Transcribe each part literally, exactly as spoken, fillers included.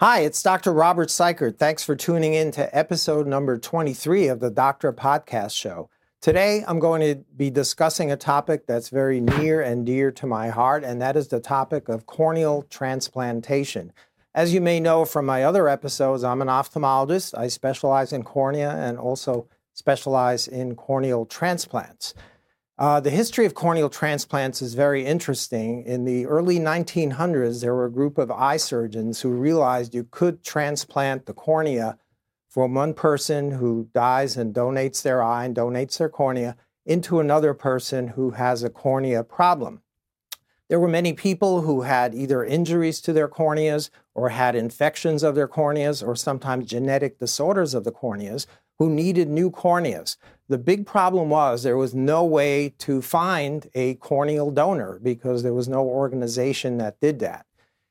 Hi, it's Doctor Robert Seikert. Thanks for tuning in to episode number twenty-three of the Doctor Podcast Show. Today, I'm going to be discussing a topic that's very near and dear to my heart, and that is the topic of corneal transplantation. As you may know from my other episodes, I'm an ophthalmologist. I specialize in cornea and also specialize in corneal transplants. Uh, the history of corneal transplants is very interesting. In the early nineteen hundreds, there were a group of eye surgeons who realized you could transplant the cornea from one person who dies and donates their eye and donates their cornea into another person who has a cornea problem. There were many people who had either injuries to their corneas or had infections of their corneas or sometimes genetic disorders of the corneas who needed new corneas. The big problem was there was no way to find a corneal donor because there was no organization that did that.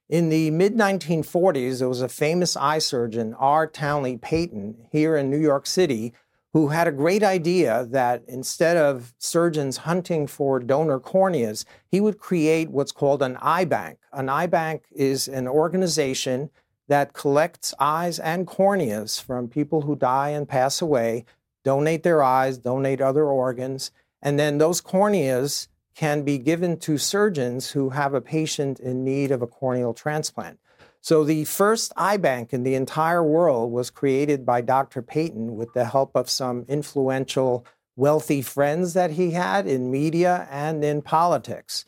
In the mid nineteen forties, there was a famous eye surgeon, R. Townley Payton, here in New York City, who had a great idea that instead of surgeons hunting for donor corneas, he would create what's called an eye bank. An eye bank is an organization that collects eyes and corneas from people who die and pass away, donate their eyes, donate other organs, and then those corneas can be given to surgeons who have a patient in need of a corneal transplant. So the first eye bank in the entire world was created by Doctor Payton with the help of some influential, wealthy friends that he had in media and in politics.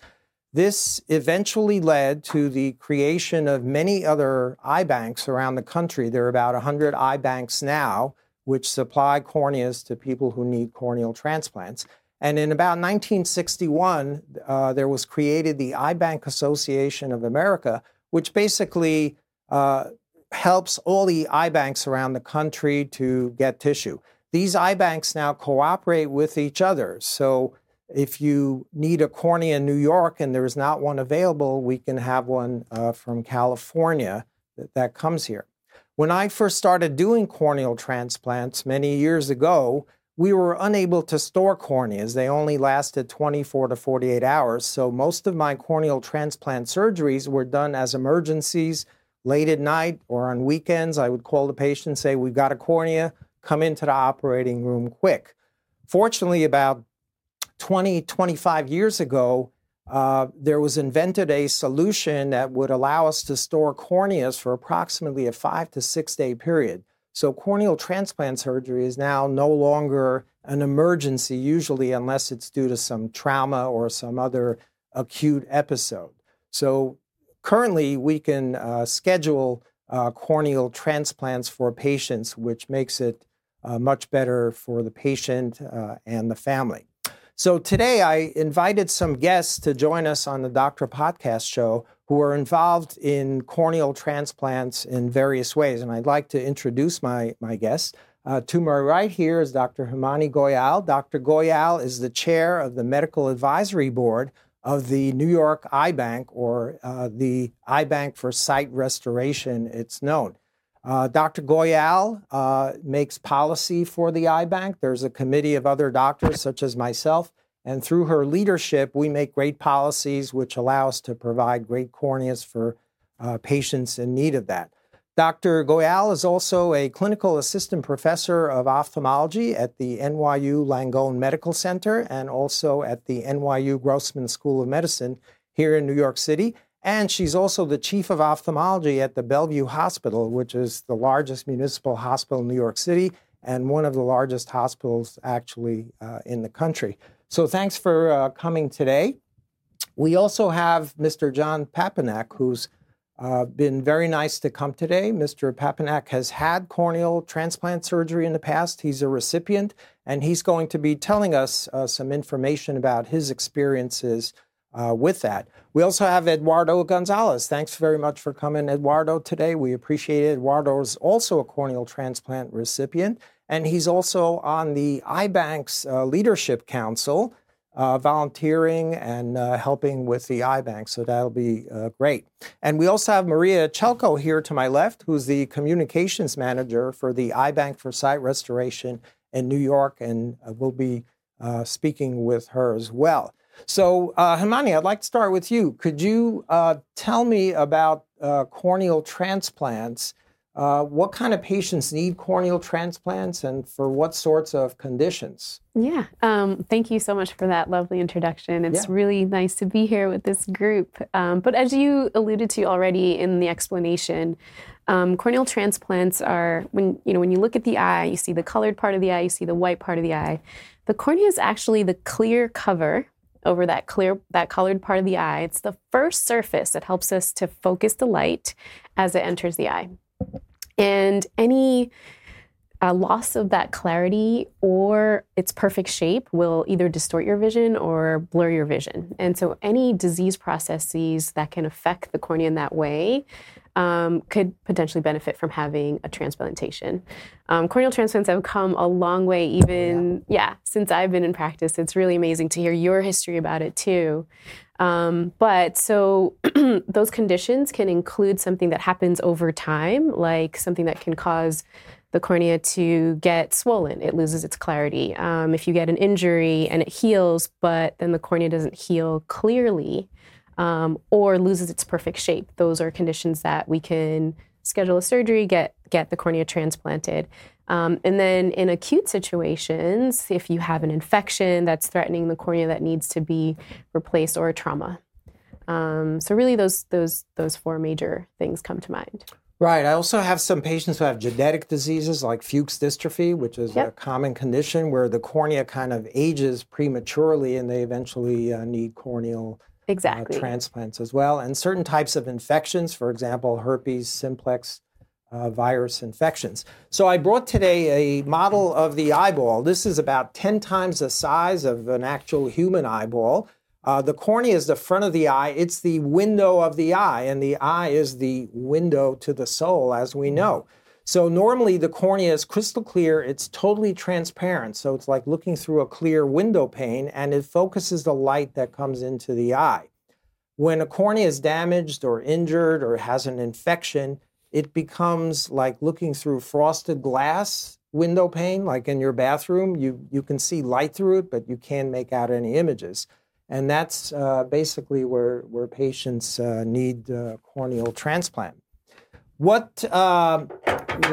This eventually led to the creation of many other eye banks around the country. There are about one hundred eye banks now, which supply corneas to people who need corneal transplants. And in about nineteen sixty-one, uh, there was created the Eye Bank Association of America, which basically uh, helps all the eye banks around the country to get tissue. These eye banks now cooperate with each other. So if you need a cornea in New York and there is not one available, we can have one uh, from California that, that comes here. When I first started doing corneal transplants many years ago, we were unable to store corneas. They only lasted twenty-four to forty-eight hours. So most of my corneal transplant surgeries were done as emergencies late at night or on weekends. I would call the patient, say, we've got a cornea, come into the operating room quick. Fortunately, about twenty, twenty-five years ago, uh, there was invented a solution that would allow us to store corneas for approximately a five to six day period. So corneal transplant surgery is now no longer an emergency, usually unless it's due to some trauma or some other acute episode. So currently we can uh, schedule uh, corneal transplants for patients, which makes it uh, much better for the patient uh, and the family. So today I invited some guests to join us on the Doctor Podcast Show who are involved in corneal transplants in various ways. And I'd like to introduce my, my guests. Uh, to my right here is Doctor Himani Goyal. Doctor Goyal is the chair of the Medical Advisory Board of the New York Eye Bank, or uh, the Eye Bank for Sight Restoration, it's known. Uh, Doctor Goyal uh, makes policy for the eye bank. There's a committee of other doctors, such as myself, and through her leadership, we make great policies which allow us to provide great corneas for uh, patients in need of that. Doctor Goyal is also a clinical assistant professor of ophthalmology at the N Y U Langone Medical Center and also at the N Y U Grossman School of Medicine here in New York City. And she's also the chief of ophthalmology at the Bellevue Hospital, which is the largest municipal hospital in New York City and one of the largest hospitals actually uh, in the country. So thanks for uh, coming today. We also have Mister John Papanak, who's uh, been very nice to come today. Mister Papanak has had corneal transplant surgery in the past. He's a recipient, and he's going to be telling us uh, some information about his experiences Uh, with that. We also have Eduardo Gonzalez. Thanks very much for coming, Eduardo, today. We appreciate it. Eduardo is also a corneal transplant recipient, and he's also on the iBank's uh, Leadership Council, uh, volunteering and uh, helping with the iBank, so that'll be uh, great. And we also have Maria Chalco here to my left, who's the communications manager for the iBank for Sight Restoration in New York, and uh, we'll be uh, speaking with her as well. So, uh, Himani, I'd like to start with you. Could you uh, tell me about uh, corneal transplants? Uh, what kind of patients need corneal transplants and for what sorts of conditions? Yeah, um, thank you so much for that lovely introduction. It's yeah. really nice to be here with this group. Um, but as you alluded to already in the explanation, um, corneal transplants are, when you know when you look at the eye, you see the colored part of the eye, you see the white part of the eye. The cornea is actually the clear cover over that clear, that colored part of the eye. It's the first surface that helps us to focus the light as it enters the eye. And any uh, loss of that clarity or its perfect shape will either distort your vision or blur your vision. And so any disease processes that can affect the cornea in that way um, could potentially benefit from having a transplantation. Um, corneal transplants have come a long way, even, yeah. yeah, since I've been in practice. It's really amazing to hear your history about it, too. Um, but so those conditions can include something that happens over time, like something that can cause the cornea to get swollen. It loses its clarity. Um, if you get an injury and it heals, but then the cornea doesn't heal clearly, um, or loses its perfect shape. Those are conditions that we can schedule a surgery, get, get the cornea transplanted. Um, and then in acute situations, if you have an infection that's threatening the cornea that needs to be replaced, or a trauma. Um, so really those those those four major things come to mind. Right. I also have some patients who have genetic diseases like Fuchs dystrophy, which is yep. a common condition where the cornea kind of ages prematurely and they eventually uh, need corneal exactly. uh, transplants as well. And certain types of infections, for example, herpes simplex Uh, virus infections. So I brought today a model of the eyeball. This is about ten times the size of an actual human eyeball. Uh, the cornea is the front of the eye. It's the window of the eye, and the eye is the window to the soul, as we know. So normally the cornea is crystal clear. It's totally transparent. So it's like looking through a clear window pane, and it focuses the light that comes into the eye. When a cornea is damaged or injured or has an infection, it becomes like looking through frosted glass window pane, like in your bathroom. You you can see light through it, but you can't make out any images. And that's uh, basically where, where patients uh, need uh, corneal transplant. What uh,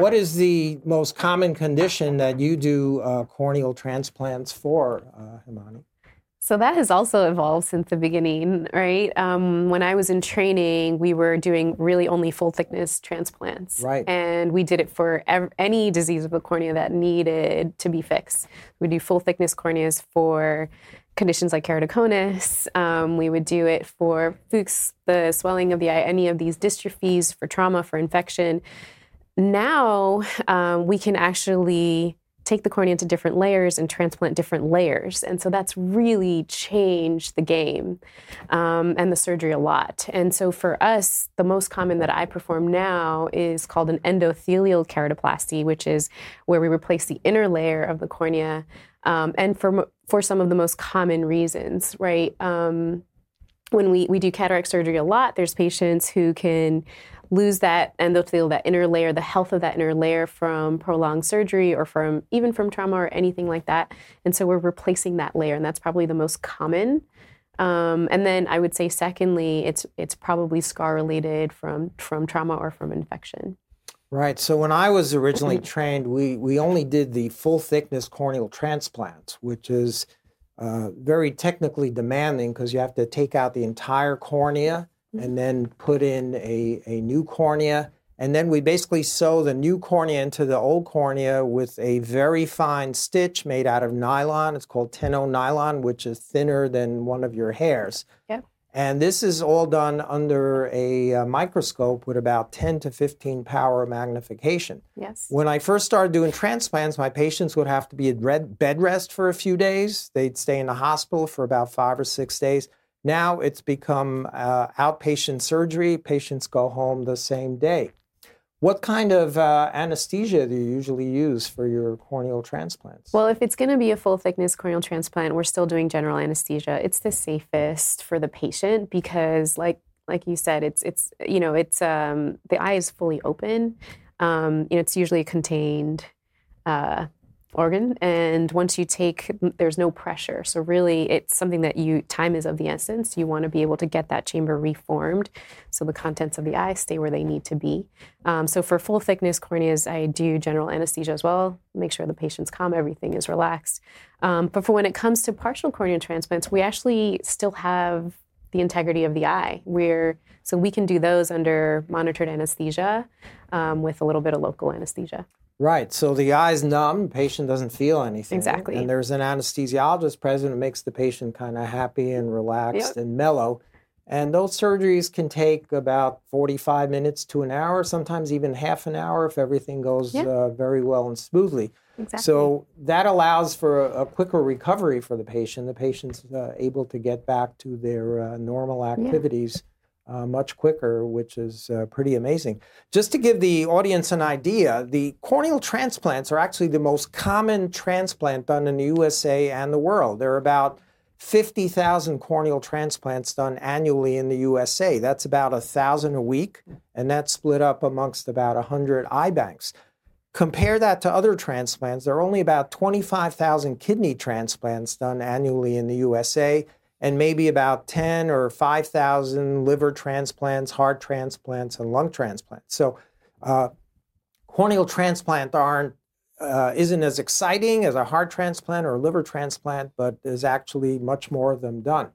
what is the most common condition that you do uh, corneal transplants for, uh, Himani? So that has also evolved since the beginning, right? Um, when I was in training, we were doing really only full thickness transplants. Right. And we did it for ev- any disease of the cornea that needed to be fixed. We do full thickness corneas for conditions like keratoconus. Um, we would do it for Fuchs, the swelling of the eye, any of these dystrophies, for trauma, for infection. Now um, we can actually take the cornea into different layers and transplant different layers. And so that's really changed the game um, and the surgery a lot. And so for us, the most common that I perform now is called an endothelial keratoplasty, which is where we replace the inner layer of the cornea. Um, and for for some of the most common reasons, right? Um, when we, we do cataract surgery a lot, there's patients who can lose that endothelial, that inner layer, the health of that inner layer from prolonged surgery or from even from trauma or anything like that. And so we're replacing that layer, and that's probably the most common. Um, and then I would say secondly, it's it's probably scar-related from, from trauma or from infection. Right. So when I was originally trained, we, we only did the full-thickness corneal transplants, which is uh, very technically demanding because you have to take out the entire cornea and then put in a, a new cornea. And then we basically sew the new cornea into the old cornea with a very fine stitch made out of nylon. It's called tenon nylon, which is thinner than one of your hairs. Yep. And this is all done under a, a microscope with about ten to fifteen power magnification. Yes. When I first started doing transplants, my patients would have to be at red, bed rest for a few days. They'd stay in the hospital for about five or six days. Now it's become uh, outpatient surgery. Patients go home the same day. What kind of uh, anesthesia do you usually use for your corneal transplants? Well, if it's going to be a full-thickness corneal transplant, we're still doing general anesthesia. It's the safest for the patient because, like like you said, it's it's you know it's um, the eye is fully open. Um, you know, it's usually a contained Uh, organ, and once you take, there's no pressure. So really, it's something that you, time is of the essence. You want to be able to get that chamber reformed so the contents of the eye stay where they need to be. Um, so for full thickness corneas, I do general anesthesia as well, make sure the patient's calm, everything is relaxed. Um, but for when it comes to partial cornea transplants, we actually still have the integrity of the eye. We're, so we can do those under monitored anesthesia um, with a little bit of local anesthesia. Right. So the eye's numb, patient doesn't feel anything. Exactly. And there's an anesthesiologist present who makes the patient kind of happy and relaxed, yep, and mellow. And those surgeries can take about forty-five minutes to an hour, sometimes even half an hour if everything goes yep. uh, very well and smoothly. Exactly. So that allows for a, a quicker recovery for the patient. The patient's uh, able to get back to their uh, normal activities yeah. uh, much quicker, which is uh, pretty amazing. Just to give the audience an idea, the corneal transplants are actually the most common transplant done in the U S A and the world. There are about fifty thousand corneal transplants done annually in the U S A. That's about one thousand a week, and that's split up amongst about one hundred eye banks. Compare that to other transplants. There are only about twenty-five thousand kidney transplants done annually in the U S A, and maybe about ten or five thousand liver transplants, heart transplants, and lung transplants. So uh, corneal transplant aren't Uh, isn't as exciting as a heart transplant or a liver transplant, but there's actually much more of them done.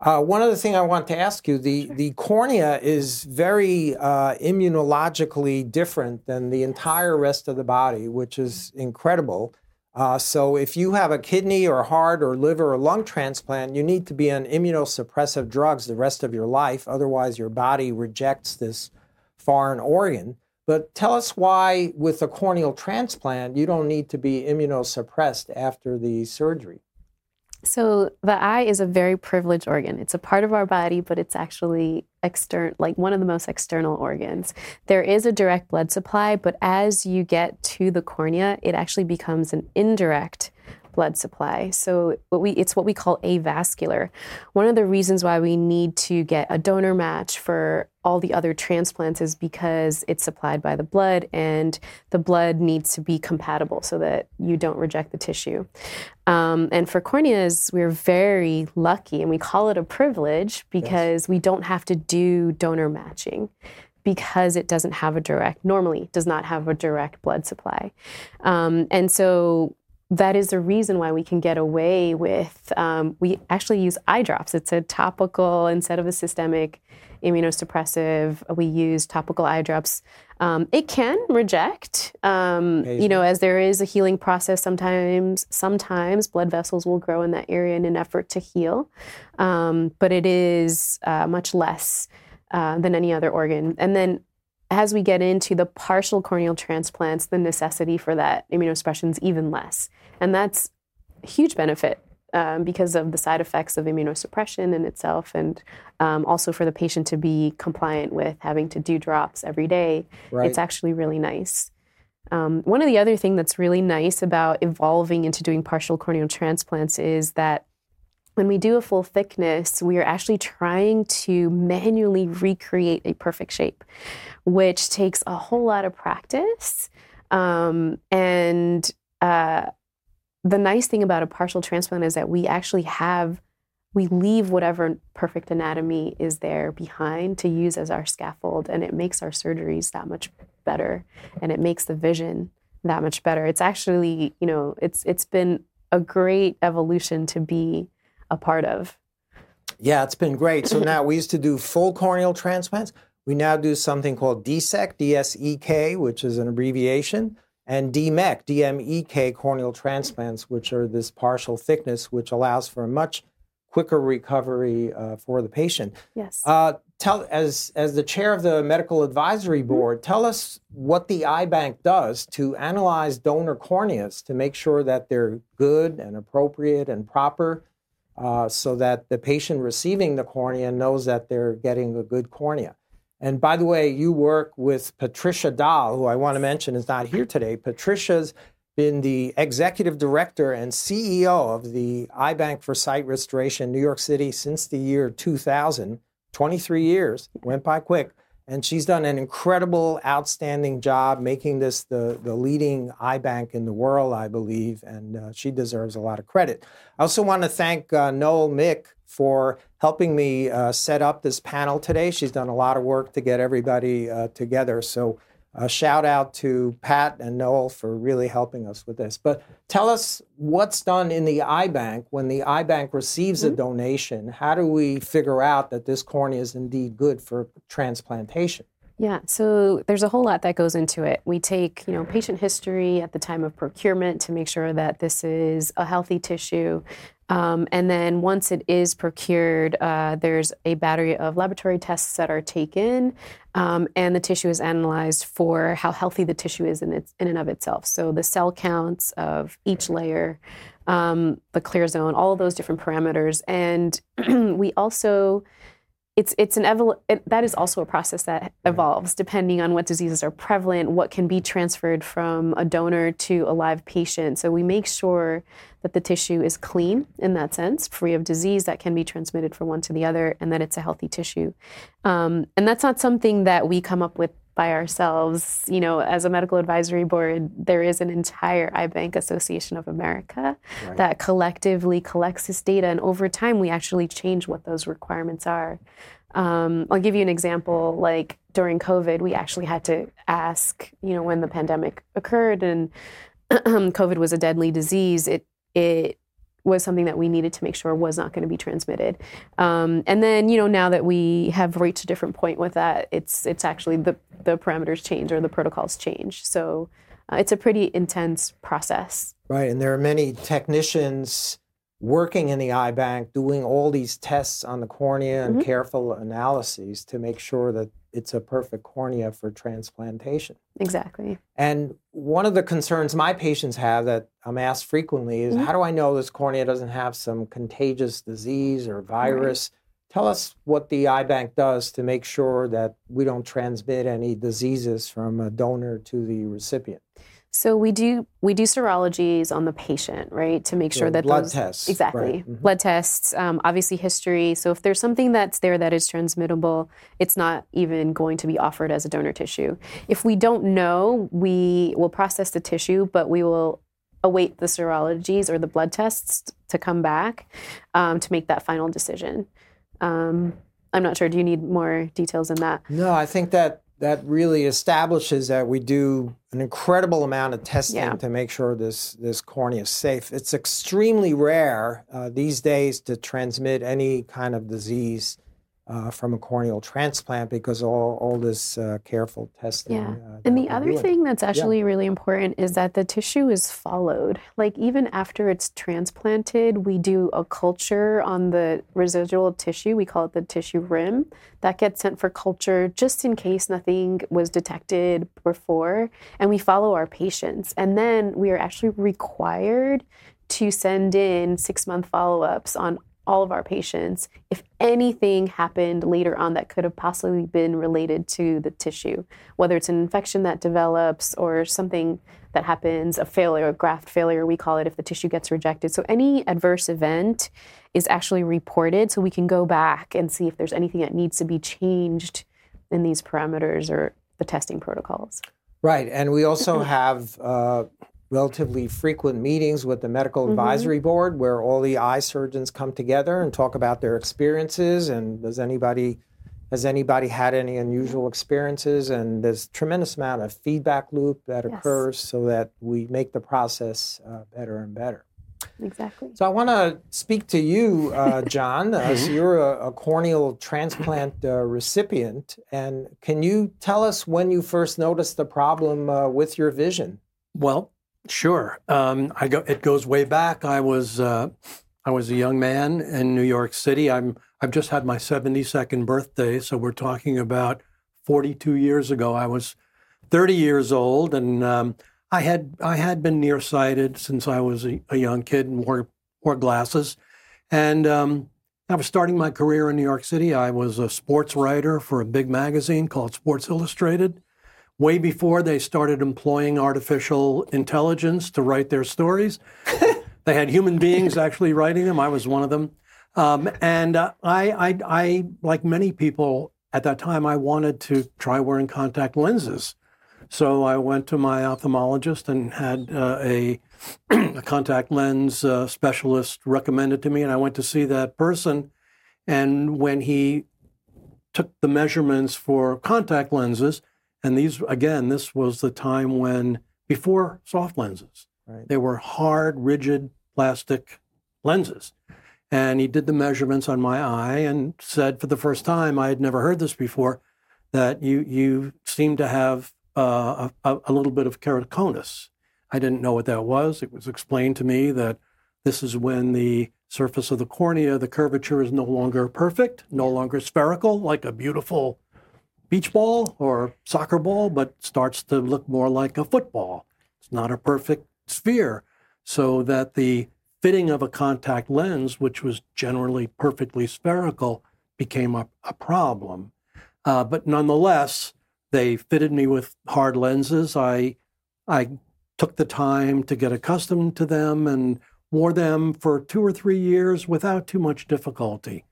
Uh, one other thing I want to ask you, the, sure. the cornea is very uh, immunologically different than the entire rest of the body, which is incredible. Uh, so if you have a kidney or heart or liver or lung transplant, you need to be on immunosuppressive drugs the rest of your life. Otherwise, your body rejects this foreign organ. But tell us why, with a corneal transplant, you don't need to be immunosuppressed after the surgery. So the eye is a very privileged organ. It's a part of our body, but it's actually external, like one of the most external organs. There is a direct blood supply, but as you get to the cornea, it actually becomes an indirect blood supply. So what we it's what we call avascular. One of the reasons why we need to get a donor match for all the other transplants is because it's supplied by the blood, and the blood needs to be compatible so that you don't reject the tissue. Um, and for corneas, we're very lucky, and we call it a privilege because yes. we don't have to do donor matching, because it doesn't have a direct, normally does not have a direct blood supply. Um, and so that is the reason why we can get away with, um, we actually use eye drops. It's a topical instead of a systemic immunosuppressive. We use topical eye drops. Um, it can reject, um, you know, as there is a healing process sometimes, sometimes blood vessels will grow in that area in an effort to heal, um, but it is uh, much less uh, than any other organ. And then as we get into the partial corneal transplants, the necessity for that immunosuppression is even less. And that's a huge benefit um, because of the side effects of immunosuppression in itself, and um, also for the patient to be compliant with having to do drops every day. Right. It's actually really nice. Um, one of the other things that's really nice about evolving into doing partial corneal transplants is that when we do a full thickness, we are actually trying to manually recreate a perfect shape, which takes a whole lot of practice. Um, and uh, the nice thing about a partial transplant is that we actually have, we leave whatever perfect anatomy is there behind to use as our scaffold, and it makes our surgeries that much better, and it makes the vision that much better. It's actually, you know, it's it's been a great evolution to be a part of. Yeah, it's been great. So now we used to do full corneal transplants. We now do something called D S E K, D S E K, which is an abbreviation, and D M E K, D M E K corneal transplants, which are this partial thickness, which allows for a much quicker recovery uh, for the patient. Yes. Uh, tell as as the chair of the medical advisory board, mm-hmm. tell us what the Eye Bank does to analyze donor corneas to make sure that they're good and appropriate and proper. Uh, so that the patient receiving the cornea knows that they're getting a good cornea. And by the way, you work with Patricia Dahl, who I want to mention is not here today. Patricia's been the executive director and C E O of the Eye Bank for Sight Restoration in New York City since the year two thousand, twenty-three years, went by quick. And she's done an incredible, outstanding job making this the, the leading eye bank in the world, I believe, and uh, she deserves a lot of credit. I also want to thank uh, Noel Mick for helping me uh, set up this panel today. She's done a lot of work to get everybody uh, together. So a shout out to Pat and Noel for really helping us with this. But tell us what's done in the eye bank when the eye bank receives mm-hmm. a donation. How do we figure out that this cornea is indeed good for transplantation? Yeah, so there's a whole lot that goes into it. We take, you know, patient history at the time of procurement to make sure that this is a healthy tissue. Um, and then once it is procured, uh, there's a battery of laboratory tests that are taken, um, and the tissue is analyzed for how healthy the tissue is in its in and of itself. So the cell counts of each layer, um, the clear zone, all of those different parameters. And we also... It's it's an evol- it, that is also a process that evolves depending on what diseases are prevalent, what can be transferred from a donor to a live patient. So we make sure that the tissue is clean in that sense, free of disease that can be transmitted from one to the other, and that it's a healthy tissue. Um, and that's not something that we come up with by ourselves. You know, as a medical advisory board, there is an entire Eye Bank Association of America right. that collectively collects this data, and over time we actually change what those requirements are. Um, I'll give you an example. Like during COVID, we actually had to ask, you know, when the pandemic occurred and COVID was a deadly disease, it it was something that we needed to make sure was not going to be transmitted. Um, and then, you know, now that we have reached a different point with that, it's it's actually the, the parameters change or the protocols change. So uh, it's a pretty intense process. Right. And there are many technicians working in the eye bank doing all these tests on the cornea and mm-hmm. careful analyses to make sure that it's a perfect cornea for transplantation. Exactly. And one of the concerns my patients have that I'm asked frequently is, mm-hmm. how do I know this cornea doesn't have some contagious disease or virus? Right. Tell us what the eye bank does to make sure that we don't transmit any diseases from a donor to the recipient. So we do we do serologies on the patient, right, to make sure yeah, that blood those... Blood tests. Exactly. Right. Mm-hmm. Blood tests, um, obviously history. So if there's something that's there that is transmittable, it's not even going to be offered as a donor tissue. If we don't know, we will process the tissue, but we will await the serologies or the blood tests to come back um, to make that final decision. Um, I'm not sure. Do you need more details in that? No, I think that... That really establishes that we do an incredible amount of testing yeah. to make sure this, this cornea is safe. It's extremely rare uh, these days to transmit any kind of disease uh, from a corneal transplant because all, all this uh, careful testing. Yeah. Uh, and the other thing that's actually yeah. really important is that the tissue is followed. Like even after it's transplanted, we do a culture on the residual tissue. We call it the tissue rim. That gets sent for culture just in case nothing was detected before. And we follow our patients. And then we are actually required to send in six-month follow-ups on all of our patients if anything happened later on that could have possibly been related to the tissue, whether it's an infection that develops or something that happens, a failure, a graft failure, we call it, if the tissue gets rejected. So any adverse event is actually reported so we can go back and see if there's anything that needs to be changed in these parameters or the testing protocols. Right. And we also have... Uh... relatively frequent meetings with the medical advisory mm-hmm. board where all the eye surgeons come together and talk about their experiences and does anybody has anybody had any unusual experiences, and there's a tremendous amount of feedback loop that yes. occurs so that we make the process uh, better and better. Exactly. So I want to speak to you, uh, John, uh, so you're a, a corneal transplant uh, recipient, and can you tell us when you first noticed the problem uh, with your vision? Well, Sure. Um, I go, it goes way back. I was uh, I was a young man in New York City. I'm I've just had my seventy-second birthday, so we're talking about forty-two years ago. I was thirty years old, and um, I had I had been nearsighted since I was a, a young kid and wore wore glasses. And um, I was starting my career in New York City. I was a sports writer for a big magazine called Sports Illustrated, way before they started employing artificial intelligence to write their stories. They had human beings actually writing them. I was one of them. Um, and uh, I, I, I, like many people, At that time, I wanted to try wearing contact lenses. So I went to my ophthalmologist and had uh, a, a contact lens uh, specialist recommended to me, and I went to see that person. And when he took the measurements for contact lenses, and these, again, this was the time when, before soft lenses, right. They were hard, rigid plastic lenses. And he did the measurements on my eye and said, for the first time, I had never heard this before, that you you seem to have uh, a, a little bit of keratoconus. I didn't know what that was. It was explained to me that this is when the surface of the cornea, the curvature is no longer perfect, no longer spherical, like a beautiful beach ball or soccer ball, but starts to look more like a football. It's not a perfect sphere, so that the fitting of a contact lens, which was generally perfectly spherical, became a, a problem. Uh, but nonetheless, they fitted me with hard lenses. I I took the time to get accustomed to them and wore them for two or three years without too much difficulty.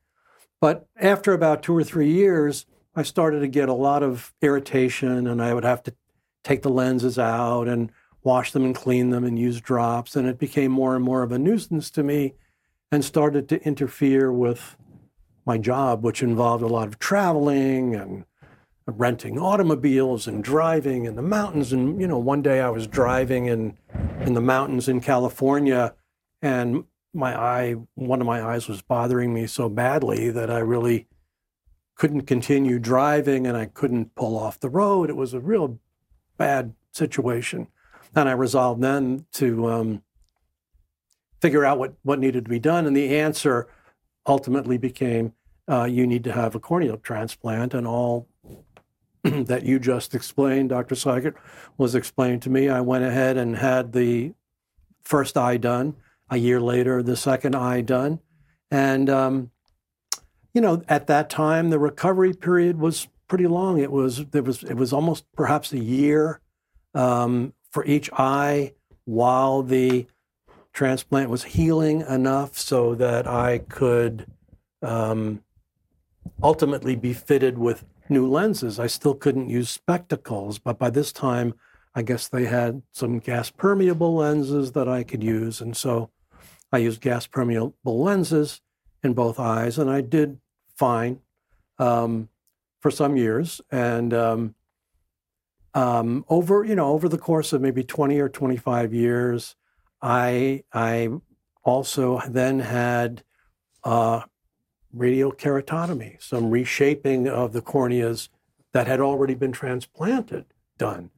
But after about two or three years, I started to get a lot of irritation, and I would have to take the lenses out and wash them and clean them and use drops. And it became more and more of a nuisance to me and started to interfere with my job, which involved a lot of traveling and renting automobiles and driving in the mountains. And, you know, one day I was driving in, in the mountains in California, and my eye, one of my eyes was bothering me so badly that I really couldn't continue driving and I couldn't pull off the road. It was a real bad situation. And I resolved then to um, figure out what, what needed to be done. And the answer ultimately became, uh, you need to have a corneal transplant. And all that you just explained, Doctor Seikert, was explained to me. I went ahead and had the first eye done. A year later, the second eye done. And, um, you know, at that time, the recovery period was pretty long. It was, there was, it was almost perhaps a year Um, for each eye while the transplant was healing enough so that I could um, ultimately be fitted with new lenses. I still couldn't use spectacles, but by this time, I guess they had some gas permeable lenses that I could use. And so I used gas permeable lenses in both eyes, and I did fine um, for some years. And um, Um, over, you know, over the course of maybe twenty or twenty-five years, I I also then had uh, radial keratotomy, some reshaping of the corneas that had already been transplanted done,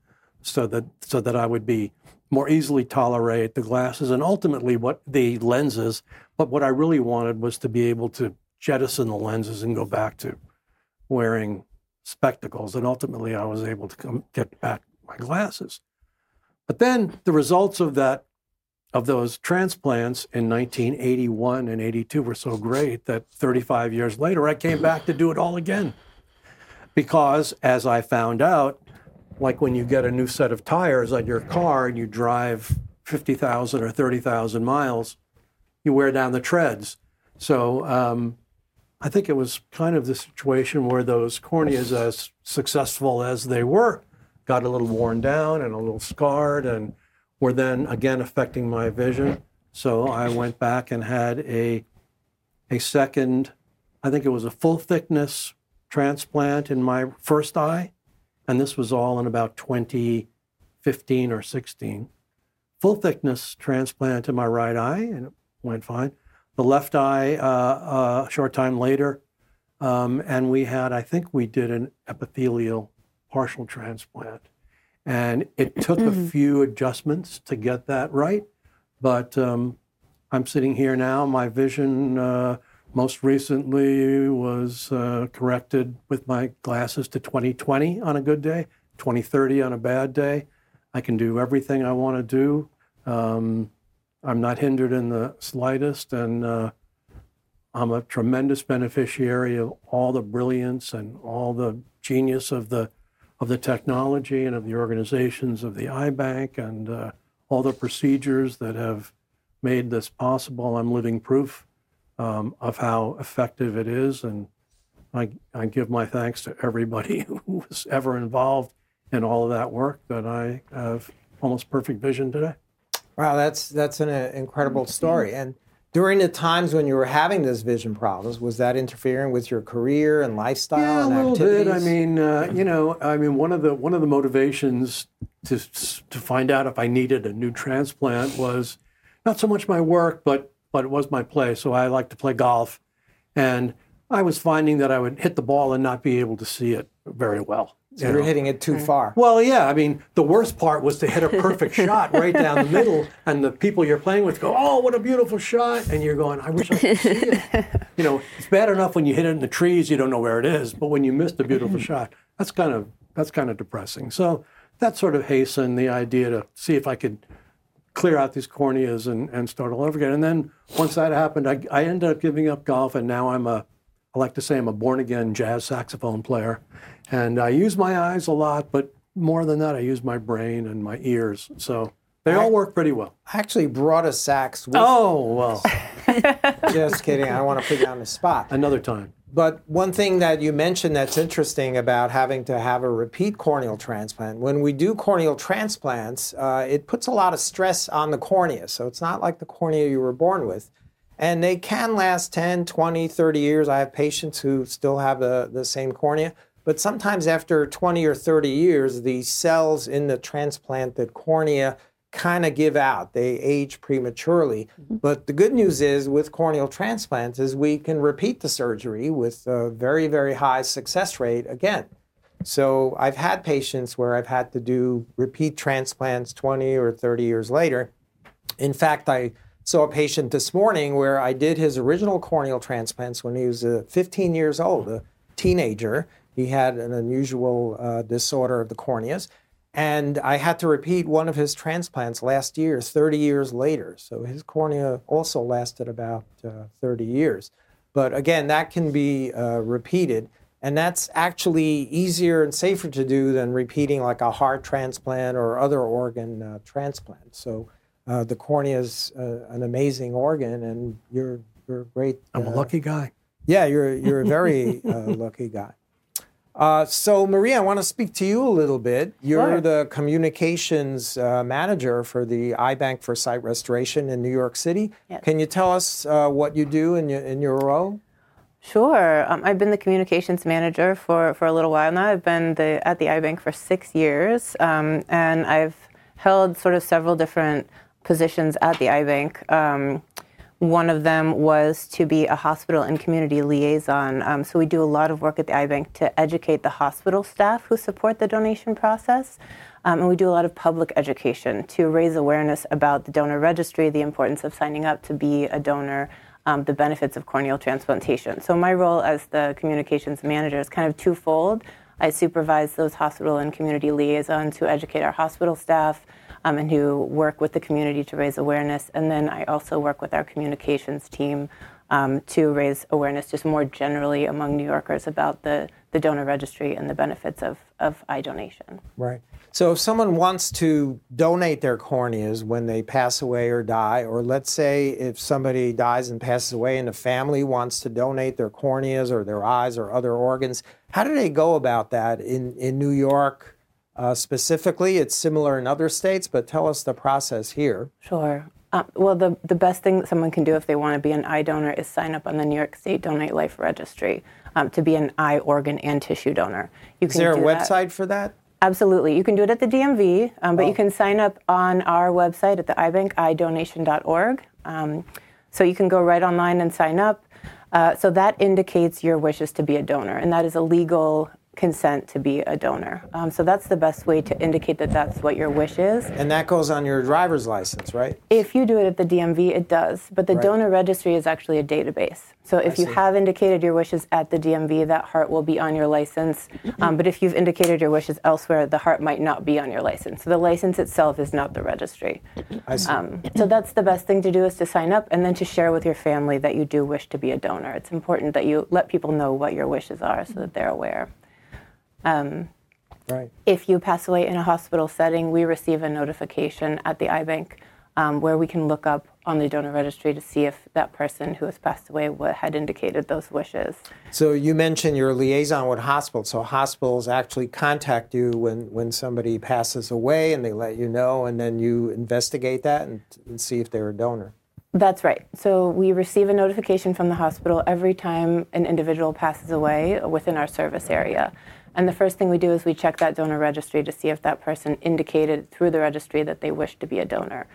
so that so that I would be more easily tolerate the glasses and ultimately what the lenses. But what I really wanted was to be able to jettison the lenses and go back to wearing spectacles, and ultimately I was able to come get back my glasses. But then the results of that, of those transplants in nineteen eighty-one and eighty-two were so great that thirty-five years later I came back to do it all again. Because as I found out, like when you get a new set of tires on your car and you drive fifty thousand or thirty thousand miles, you wear down the treads. So, um, I think it was kind of the situation where those corneas, as successful as they were, got a little worn down and a little scarred and were then again affecting my vision. So I went back and had a a second, I think it was a full thickness transplant in my first eye. And this was all in about twenty fifteen or sixteen. Full thickness transplant in my right eye, and it went fine. The left eye uh, uh, a short time later, um, and we had, I think we did an epithelial partial transplant. And it took a few adjustments to get that right, but um, I'm sitting here now. My vision uh, most recently was uh, corrected with my glasses to twenty twenty on a good day, twenty thirty on a bad day. I can do everything I want to do. Um, I'm not hindered in the slightest, and uh, I'm a tremendous beneficiary of all the brilliance and all the genius of the of the technology and of the organizations of the Eye Bank and uh, all the procedures that have made this possible. I'm living proof um, of how effective it is, and I, I give my thanks to everybody who was ever involved in all of that work that I have almost perfect vision today. Wow, that's that's an uh, incredible story. And during the times when you were having those vision problems, was that interfering with your career and lifestyle yeah, and activities? Yeah, a little bit. I mean, uh, you know, I mean, one of the one of the motivations to to find out if I needed a new transplant was not so much my work, but but it was my play. So I like to play golf, and I was finding that I would hit the ball and not be able to see it very well. So you you're know. hitting it too far. Well, yeah. I mean, the worst part was to hit a perfect shot right down the middle, and the people you're playing with go, "Oh, what a beautiful shot!" And you're going, "I wish I could see it." You know, it's bad enough when you hit it in the trees, you don't know where it is, but when you miss a beautiful shot, that's kind of that's kind of depressing. So that sort of hastened the idea to see if I could clear out these corneas and, and start all over again. And then once that happened, I, I ended up giving up golf, and now I'm a I like to say I'm a born-again jazz saxophone player, and I use my eyes a lot, but more than that, I use my brain and my ears, so they I, all work pretty well. I actually brought a sax with Oh, me. well. Just kidding. I don't want to put you on the spot. Another time. But one thing that you mentioned that's interesting about having to have a repeat corneal transplant, when we do corneal transplants, uh, it puts a lot of stress on the cornea, so it's not like the cornea you were born with. And they can last ten, twenty, thirty years. I have patients who still have the, the same cornea. But sometimes after twenty or thirty years, the cells in the transplanted cornea kind of give out. They age prematurely. Mm-hmm. But the good news is with corneal transplants is we can repeat the surgery with a very, very high success rate again. So I've had patients where I've had to do repeat transplants twenty or thirty years later. In fact, I... So a patient this morning where I did his original corneal transplants when he was uh, fifteen years old, a teenager. He had an unusual uh, disorder of the corneas. And I had to repeat one of his transplants last year, thirty years later. So his cornea also lasted about uh, thirty years. But again, that can be uh, repeated. And that's actually easier and safer to do than repeating like a heart transplant or other organ uh, transplant. So Uh, the cornea is uh, an amazing organ, and you're you're great. Uh, I'm a lucky guy. Yeah, you're you're a very uh, lucky guy. Uh, so Maria, I want to speak to you a little bit. You're sure. the communications uh, manager for the Eye Bank for Sight Restoration in New York City. Yes. Can you tell us uh, what you do in your in your role? Sure. Um, I've been the communications manager for, for a little while now. I've been the, at the Eye Bank for six years, um, and I've held sort of several different positions at the Eye Bank. Um, one of them was to be a hospital and community liaison. Um, so we do a lot of work at the Eye Bank to educate the hospital staff who support the donation process. Um, and we do a lot of public education to raise awareness about the donor registry, the importance of signing up to be a donor, um, the benefits of corneal transplantation. So my role as the communications manager is kind of twofold. I supervise those hospital and community liaisons who educate our hospital staff Um, and who work with the community to raise awareness. And then I also work with our communications team um, to raise awareness just more generally among New Yorkers about the, the donor registry and the benefits of, of eye donation. Right. So if someone wants to donate their corneas when they pass away or die, or let's say if somebody dies and passes away and the family wants to donate their corneas or their eyes or other organs, how do they go about that in, in New York? Uh, specifically, it's similar in other states, but tell us the process here. Sure. Um, well, the, the best thing that someone can do if they want to be an eye donor is sign up on the New York State Donate Life Registry um, to be an eye, organ, and tissue donor. You is can there a website that. for that? Absolutely. You can do it at the D M V, um, but oh. you can sign up on our website at the iBank, eye donation dot org. Um, so you can go right online and sign up. Uh, so that indicates your wishes to be a donor, and that is a legal consent to be a donor. Um, so that's the best way to indicate that that's what your wish is. And that goes on your driver's license, right? If you do it at the D M V, it does. But the right. donor registry is actually a database. So if I you see. have indicated your wishes at the D M V, that heart will be on your license. Um, but if you've indicated your wishes elsewhere, the heart might not be on your license. So the license itself is not the registry. I see. Um, so that's the best thing to do is to sign up and then to share with your family that you do wish to be a donor. It's important that you let people know what your wishes are so that they're aware. Um, right. If you pass away in a hospital setting, we receive a notification at the Eye Bank um, where we can look up on the donor registry to see if that person who has passed away had indicated those wishes. So you mentioned your liaison with hospitals. So hospitals actually contact you when, when somebody passes away and they let you know, and then you investigate that and, and see if they're a donor. That's right. So we receive a notification from the hospital every time an individual passes away within our service area. And the first thing we do is we check that donor registry to see if that person indicated through the registry that they wish to be a donor.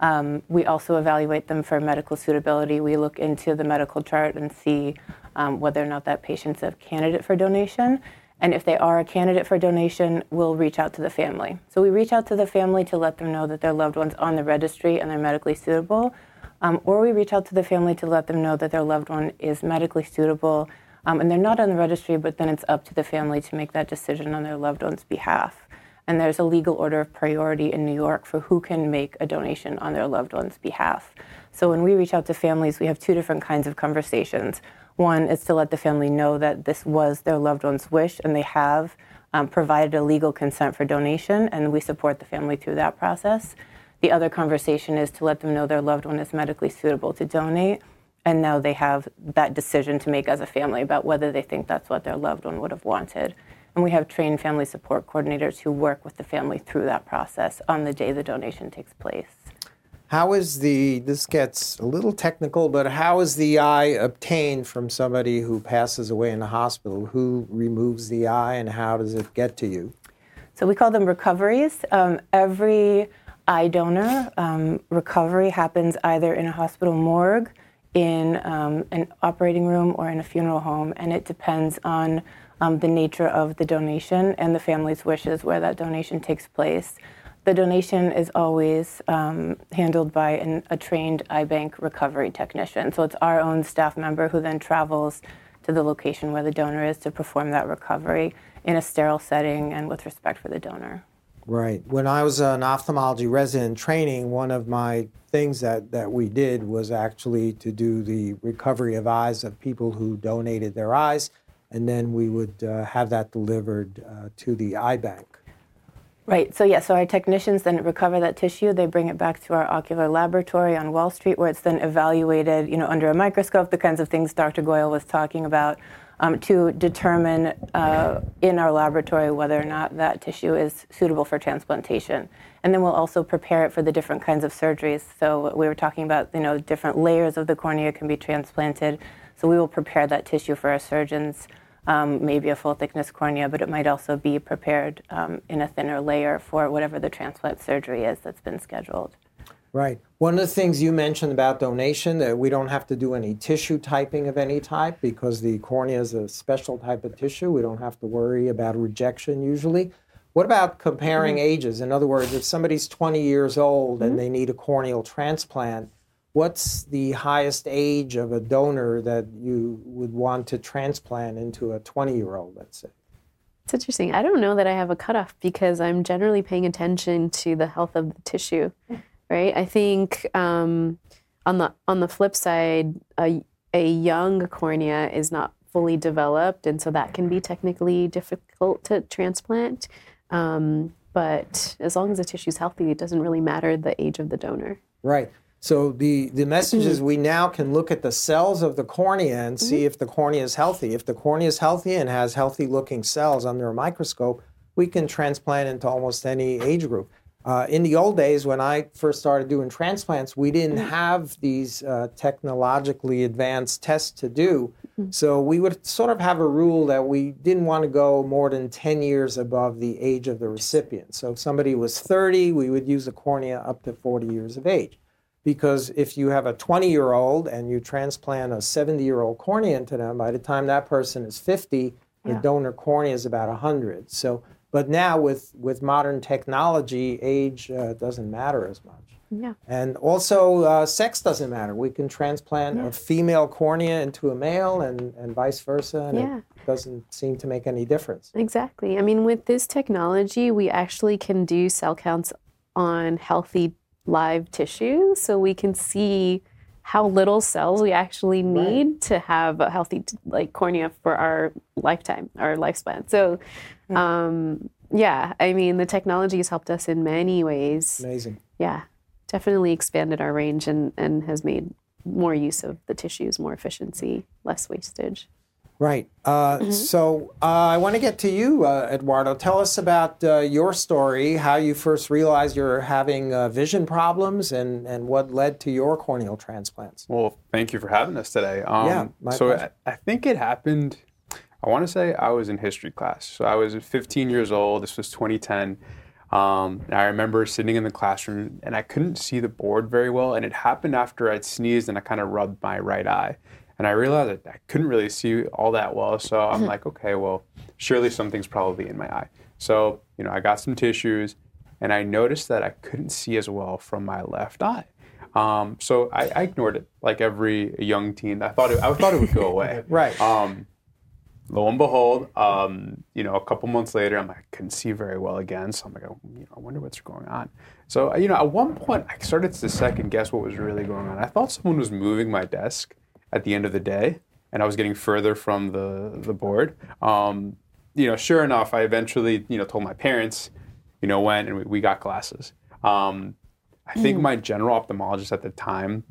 Um, we also evaluate them for medical suitability. We look into the medical chart and see um, whether or not that patient's a candidate for donation. And if they are a candidate for donation, we'll reach out to the family. So we reach out to the family to let them know that their loved one's on the registry and they're medically suitable. Um, or we reach out to the family to let them know that their loved one is medically suitable um, and they're not on the registry, but then it's up to the family to make that decision on their loved one's behalf. And there's a legal order of priority in New York for who can make a donation on their loved one's behalf. So when we reach out to families, we have two different kinds of conversations. One is to let the family know that this was their loved one's wish and they have um, provided a legal consent for donation, and we support the family through that process. The other conversation is to let them know their loved one is medically suitable to donate, and now they have that decision to make as a family about whether they think that's what their loved one would have wanted. And we have trained family support coordinators who work with the family through that process on the day the donation takes place. How is the, this gets a little technical, but how is the eye obtained from somebody who passes away in the hospital? Who removes the eye and how does it get to you? So we call them recoveries. Um, every eye donor um, recovery happens either in a hospital morgue, in um, an operating room, or in a funeral home, and it depends on Um, the nature of the donation and the family's wishes where that donation takes place. The donation is always um, handled by an, a trained eye bank recovery technician. So it's our own staff member who then travels to the location where the donor is to perform that recovery in a sterile setting and with respect for the donor. Right. When I was an ophthalmology resident in training, one of my things that, that we did was actually to do the recovery of eyes of people who donated their eyes, and then we would uh, have that delivered uh, to the eye bank. Right, so yeah, so our technicians then recover that tissue, they bring it back to our ocular laboratory on Wall Street where it's then evaluated, you know, under a microscope, the kinds of things Doctor Goyal was talking about, um, to determine uh, in our laboratory whether or not that tissue is suitable for transplantation. And then we'll also prepare it for the different kinds of surgeries. So we were talking about, you know, different layers of the cornea can be transplanted. So we will prepare that tissue for our surgeons. Um, maybe a full-thickness cornea, but it might also be prepared um, in a thinner layer for whatever the transplant surgery is that's been scheduled. Right. One of the things you mentioned about donation, that we don't have to do any tissue typing of any type because the cornea is a special type of tissue. We don't have to worry about rejection usually. What about comparing mm-hmm. ages? In other words, if somebody's twenty years old mm-hmm. and they need a corneal transplant, what's the highest age of a donor that you would want to transplant into a twenty-year-old, let's say? It's interesting. I don't know that I have a cutoff because I'm generally paying attention to the health of the tissue, right? I think um, on the on the flip side, a, a young cornea is not fully developed, and so that can be technically difficult to transplant. Um, but as long as the tissue's healthy, it doesn't really matter the age of the donor. Right. So the, the message is we now can look at the cells of the cornea and see mm-hmm. if the cornea is healthy. If the cornea is healthy and has healthy-looking cells under a microscope, we can transplant into almost any age group. Uh, in the old days, when I first started doing transplants, we didn't have these uh, technologically advanced tests to do. Mm-hmm. So we would sort of have a rule that we didn't want to go more than ten years above the age of the recipient. So if somebody was thirty, we would use a cornea up to forty years of age. Because if you have a twenty-year-old and you transplant a seventy-year-old cornea into them, by the time that person is fifty, yeah. the donor cornea is about one hundred. So, but now with, with modern technology, age uh, doesn't matter as much. Yeah. And also uh, sex doesn't matter. We can transplant yeah. a female cornea into a male and, and vice versa, and yeah. it doesn't seem to make any difference. Exactly. I mean, with this technology, we actually can do cell counts on healthy live tissue, so we can see how little cells we actually need right. to have a healthy like cornea for our lifetime, our lifespan. So, um, yeah, I mean, the technology has helped us in many ways. Amazing. Yeah. definitely expanded our range and, and has made more use of the tissues, more efficiency, less wastage. Right. Uh, mm-hmm. So uh, I want to get to you, uh, Eduardo. Tell us about uh, your story, how you first realized you're having uh, vision problems and, and what led to your corneal transplants. Well, thank you for having us today. Um, yeah, my so pleasure. I, I think it happened, I want to say I was in history class. So I was fifteen years old. This was twenty ten. Um, and I remember sitting in the classroom and I couldn't see the board very well. And it happened after I'd sneezed and I kind of rubbed my right eye. And I realized that I couldn't really see all that well. So I'm like, okay, well, surely something's probably in my eye. So, you know, I got some tissues and I noticed that I couldn't see as well from my left eye. Um, so I, I ignored it like every young teen. I thought it, I thought it would go away. Right. Um, lo and behold, um, you know, a couple months later, I'm like, I couldn't see very well again. So I'm like, oh, you know, I wonder what's going on. So, you know, at one point I started to second guess what was really going on. I thought someone was moving my desk at the end of the day, and I was getting further from the, the board. Um, you know, sure enough, I eventually, you know, told my parents, you know, went and we, we got glasses. Um, I think mm. my general ophthalmologist at the time,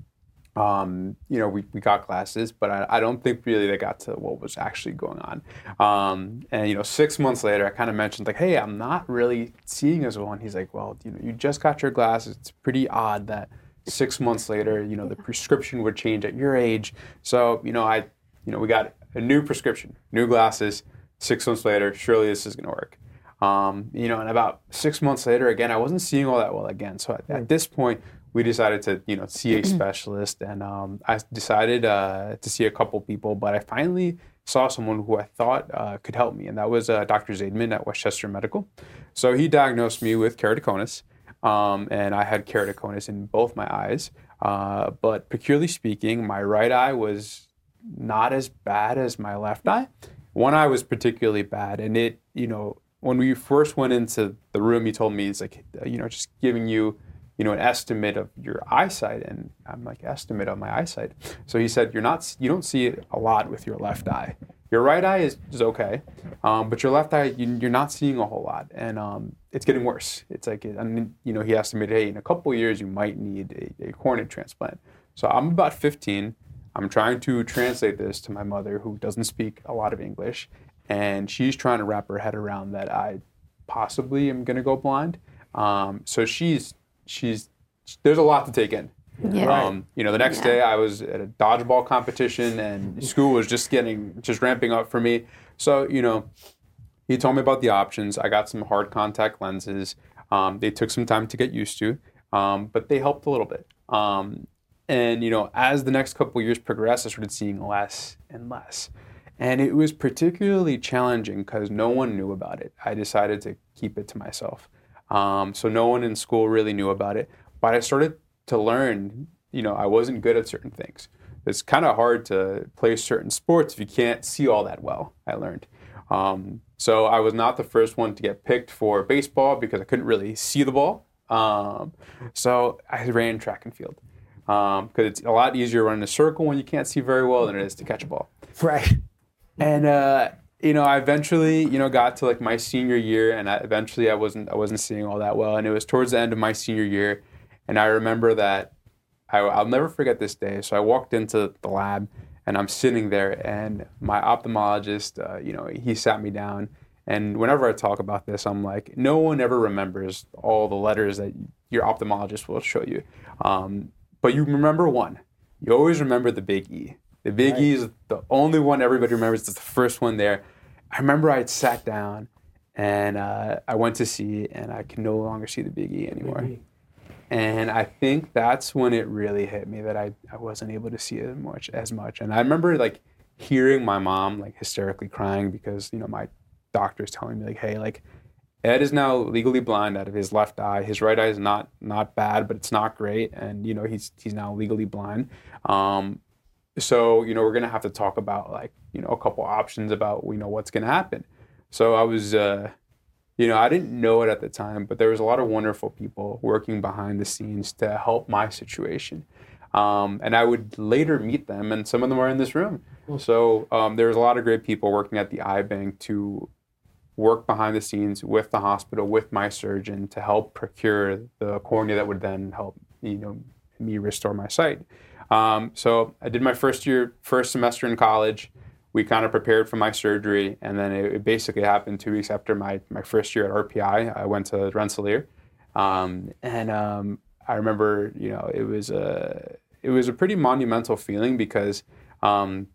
um, you know, we, we got glasses, but I, I don't think really they got to what was actually going on. Um, and, you know, six months later, I kind of mentioned like, hey, I'm not really seeing as well. And he's like, well, you know, you just got your glasses. It's pretty odd that six months later, you know, the prescription would change at your age. So, you know, I, you know, we got a new prescription, new glasses. Six months later, surely this is going to work. Um, you know, and about six months later, again, I wasn't seeing all that well again. So at, at this point, we decided to, you know, see a specialist. And um, I decided uh, to see a couple people, but I finally saw someone who I thought uh, could help me. And that was uh, Doctor Zaidman at Westchester Medical. So he diagnosed me with keratoconus. Um, and I had keratoconus in both my eyes. Uh, but peculiarly speaking, my right eye was not as bad as my left eye. One eye was particularly bad. And it, you know, when we first went into the room, he told me, it's like, you know, just giving you, you know, an estimate of your eyesight. And I'm like, estimate of my eyesight. So he said, you're not, you don't see it a lot with your left eye. Your right eye is, is okay, um, but your left eye, you, you're not seeing a whole lot, and um, it's getting worse. It's like, I mean, you know, he estimated, hey, in a couple of years, you might need a, a cornea transplant. So I'm about fifteen. I'm trying to translate this to my mother, who doesn't speak a lot of English, and she's trying to wrap her head around that I possibly am going to go blind. Um, so she's, she's, there's a lot to take in. Yeah. Um, you know, the next yeah. day I was at a dodgeball competition and school was just getting, just ramping up for me. So, you know, he told me about the options. I got some hard contact lenses. Um, they took some time to get used to, um, but they helped a little bit. Um, and, you know, as the next couple of years progressed, I started seeing less and less. And it was particularly challenging because no one knew about it. I decided to keep it to myself. Um, so no one in school really knew about it, but I started to learn, you know, I wasn't good at certain things. It's kind of hard to play certain sports if you can't see all that well, I learned. Um, so I was not the first one to get picked for baseball because I couldn't really see the ball. Um, so I ran track and field because um, it's a lot easier to run in a circle when you can't see very well than it is to catch a ball. Right. And, uh, you know, I eventually, you know, got to like my senior year and I, eventually I wasn't, I wasn't seeing all that well. And it was towards the end of my senior year. And I remember that, I, I'll never forget this day. So I walked into the lab and I'm sitting there and my ophthalmologist, uh, you know, he sat me down. And whenever I talk about this, I'm like, no one ever remembers all the letters that your ophthalmologist will show you. Um, but you remember one. You always remember the big E. The big right. E is the only one everybody remembers. It's the first one there. I remember I sat down and uh, I went to see and I can no longer see the big E anymore. Big E. And I think that's when it really hit me that I, I wasn't able to see as much as much. And I remember like hearing my mom like hysterically crying because, you know, my doctor is telling me like, hey, like Ed is now legally blind out of his left eye. His right eye is not not bad, but it's not great. And, you know, he's he's now legally blind. Um, so, you know, we're going to have to talk about like, you know, a couple options about, you know, what's going to happen. So I was... Uh, You know, I didn't know it at the time, but there was a lot of wonderful people working behind the scenes to help my situation. Um, and I would later meet them, and some of them are in this room. Cool. So um, there was a lot of great people working at the Eye Bank to work behind the scenes with the hospital, with my surgeon to help procure the cornea that would then help you know, me restore my sight. Um, so I did my first year, first semester in college. We kind of prepared for my surgery, and then it, it basically happened two weeks after my, my first year at R P I. I went to Rensselaer, um, and um, I remember, you know, it was a it was a pretty monumental feeling because um,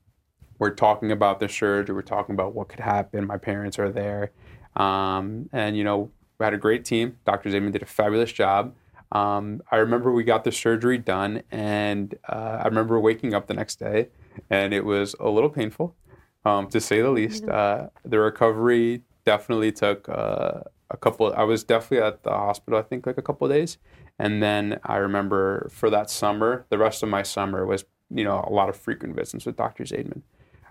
we're talking about the surgery, we're talking about what could happen. My parents are there, um, and you know, we had a great team. Doctor Zaidman did a fabulous job. Um, I remember we got the surgery done, and uh, I remember waking up the next day, and it was a little painful, um, to say the least. Uh, the recovery definitely took uh, a couple. I was definitely at the hospital, I think, like a couple of days, and then I remember for that summer, the rest of my summer was, you know, a lot of frequent visits with Doctor Zaidman.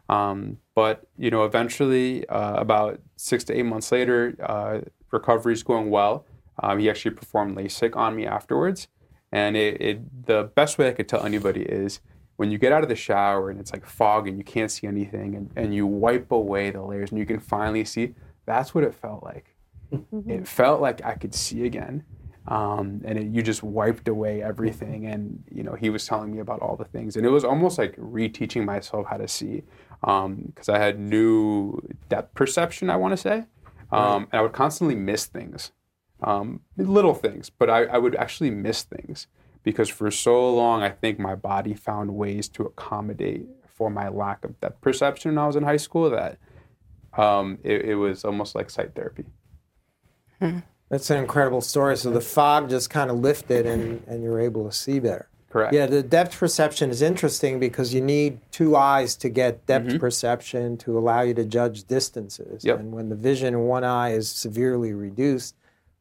Um, but you know, eventually, uh, about six to eight months later, uh, recovery is going well. Um, he actually performed LASIK on me afterwards. And it, it, the best way I could tell anybody is when you get out of the shower and it's like fog and you can't see anything, and, and you wipe away the layers and you can finally see, that's what it felt like. Mm-hmm. It felt like I could see again. Um, and it, you just wiped away everything. And, you know, he was telling me about all the things. And it was almost like reteaching myself how to see, because um, I had new depth perception, I want to say. Um, and I would constantly miss things. Um, little things, but I, I would actually miss things because for so long, I think my body found ways to accommodate for my lack of depth perception when I was in high school that um, it, it was almost like sight therapy. That's an incredible story. So the fog just kind of lifted and, and you're able to see better. Correct. Yeah, the depth perception is interesting because you need two eyes to get depth mm-hmm. perception to allow you to judge distances. Yep. And when the vision in one eye is severely reduced,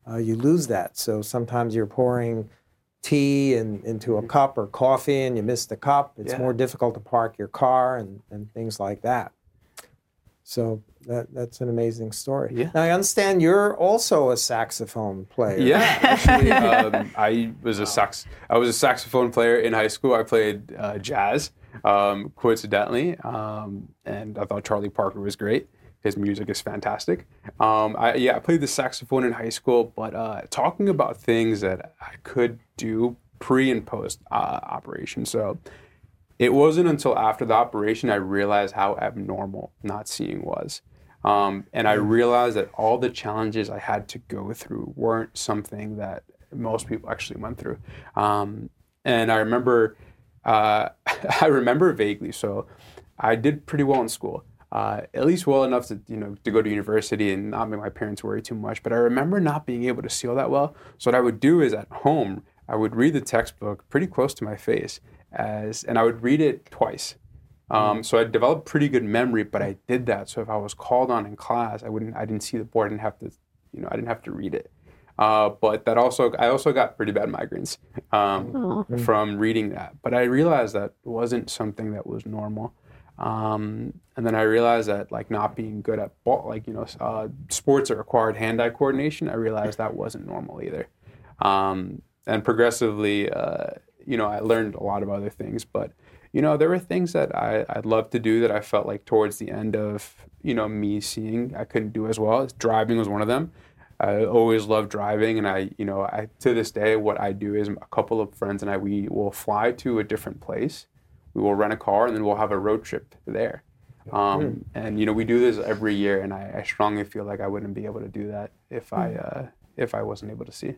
Uh, you lose that. So sometimes you're pouring tea in, into a cup or coffee and you miss the cup. It's yeah. more difficult to park your car and, and things like that. So that that's an amazing story. Yeah. Now, I understand you're also a saxophone player. Yeah, actually, um, I was a sax. I was a saxophone player in high school. I played uh, jazz, um, coincidentally, um, and I thought Charlie Parker was great. His music is fantastic. Um, I, yeah, I played the saxophone in high school, but uh, talking about things that I could do pre and post uh, operation. So it wasn't until after the operation I realized how abnormal not seeing was. Um, and I realized that all the challenges I had to go through weren't something that most people actually went through. Um, and I remember, uh, I remember vaguely, so I did pretty well in school. Uh, at least well enough to, you know, to go to university and not make my parents worry too much. But I remember not being able to see all that well. So what I would do is at home, I would read the textbook pretty close to my face, as and I would read it twice. Um, so I developed pretty good memory, but I did that. So if I was called on in class, I wouldn't, I didn't see the board. I didn't have to, you know, I didn't have to read it. Uh, but that also, I also got pretty bad migraines um, from reading that. But I realized that wasn't something that was normal. Um, and then I realized that, like, not being good at ball, like, you know, uh, sports that required hand-eye coordination, I realized that wasn't normal either. Um, and progressively, uh, you know, I learned a lot of other things, but, you know, there were things that I, I'd love to do that I felt like towards the end of, you know, me seeing, I couldn't do as well. Driving was one of them. I always loved driving, and I, you know, I, to this day, what I do is a couple of friends and I, we will fly to a different place. We will rent a car, and then we'll have a road trip there. Um, and, you know, we do this every year, and I, I strongly feel like I wouldn't be able to do that if I uh, if I wasn't able to see.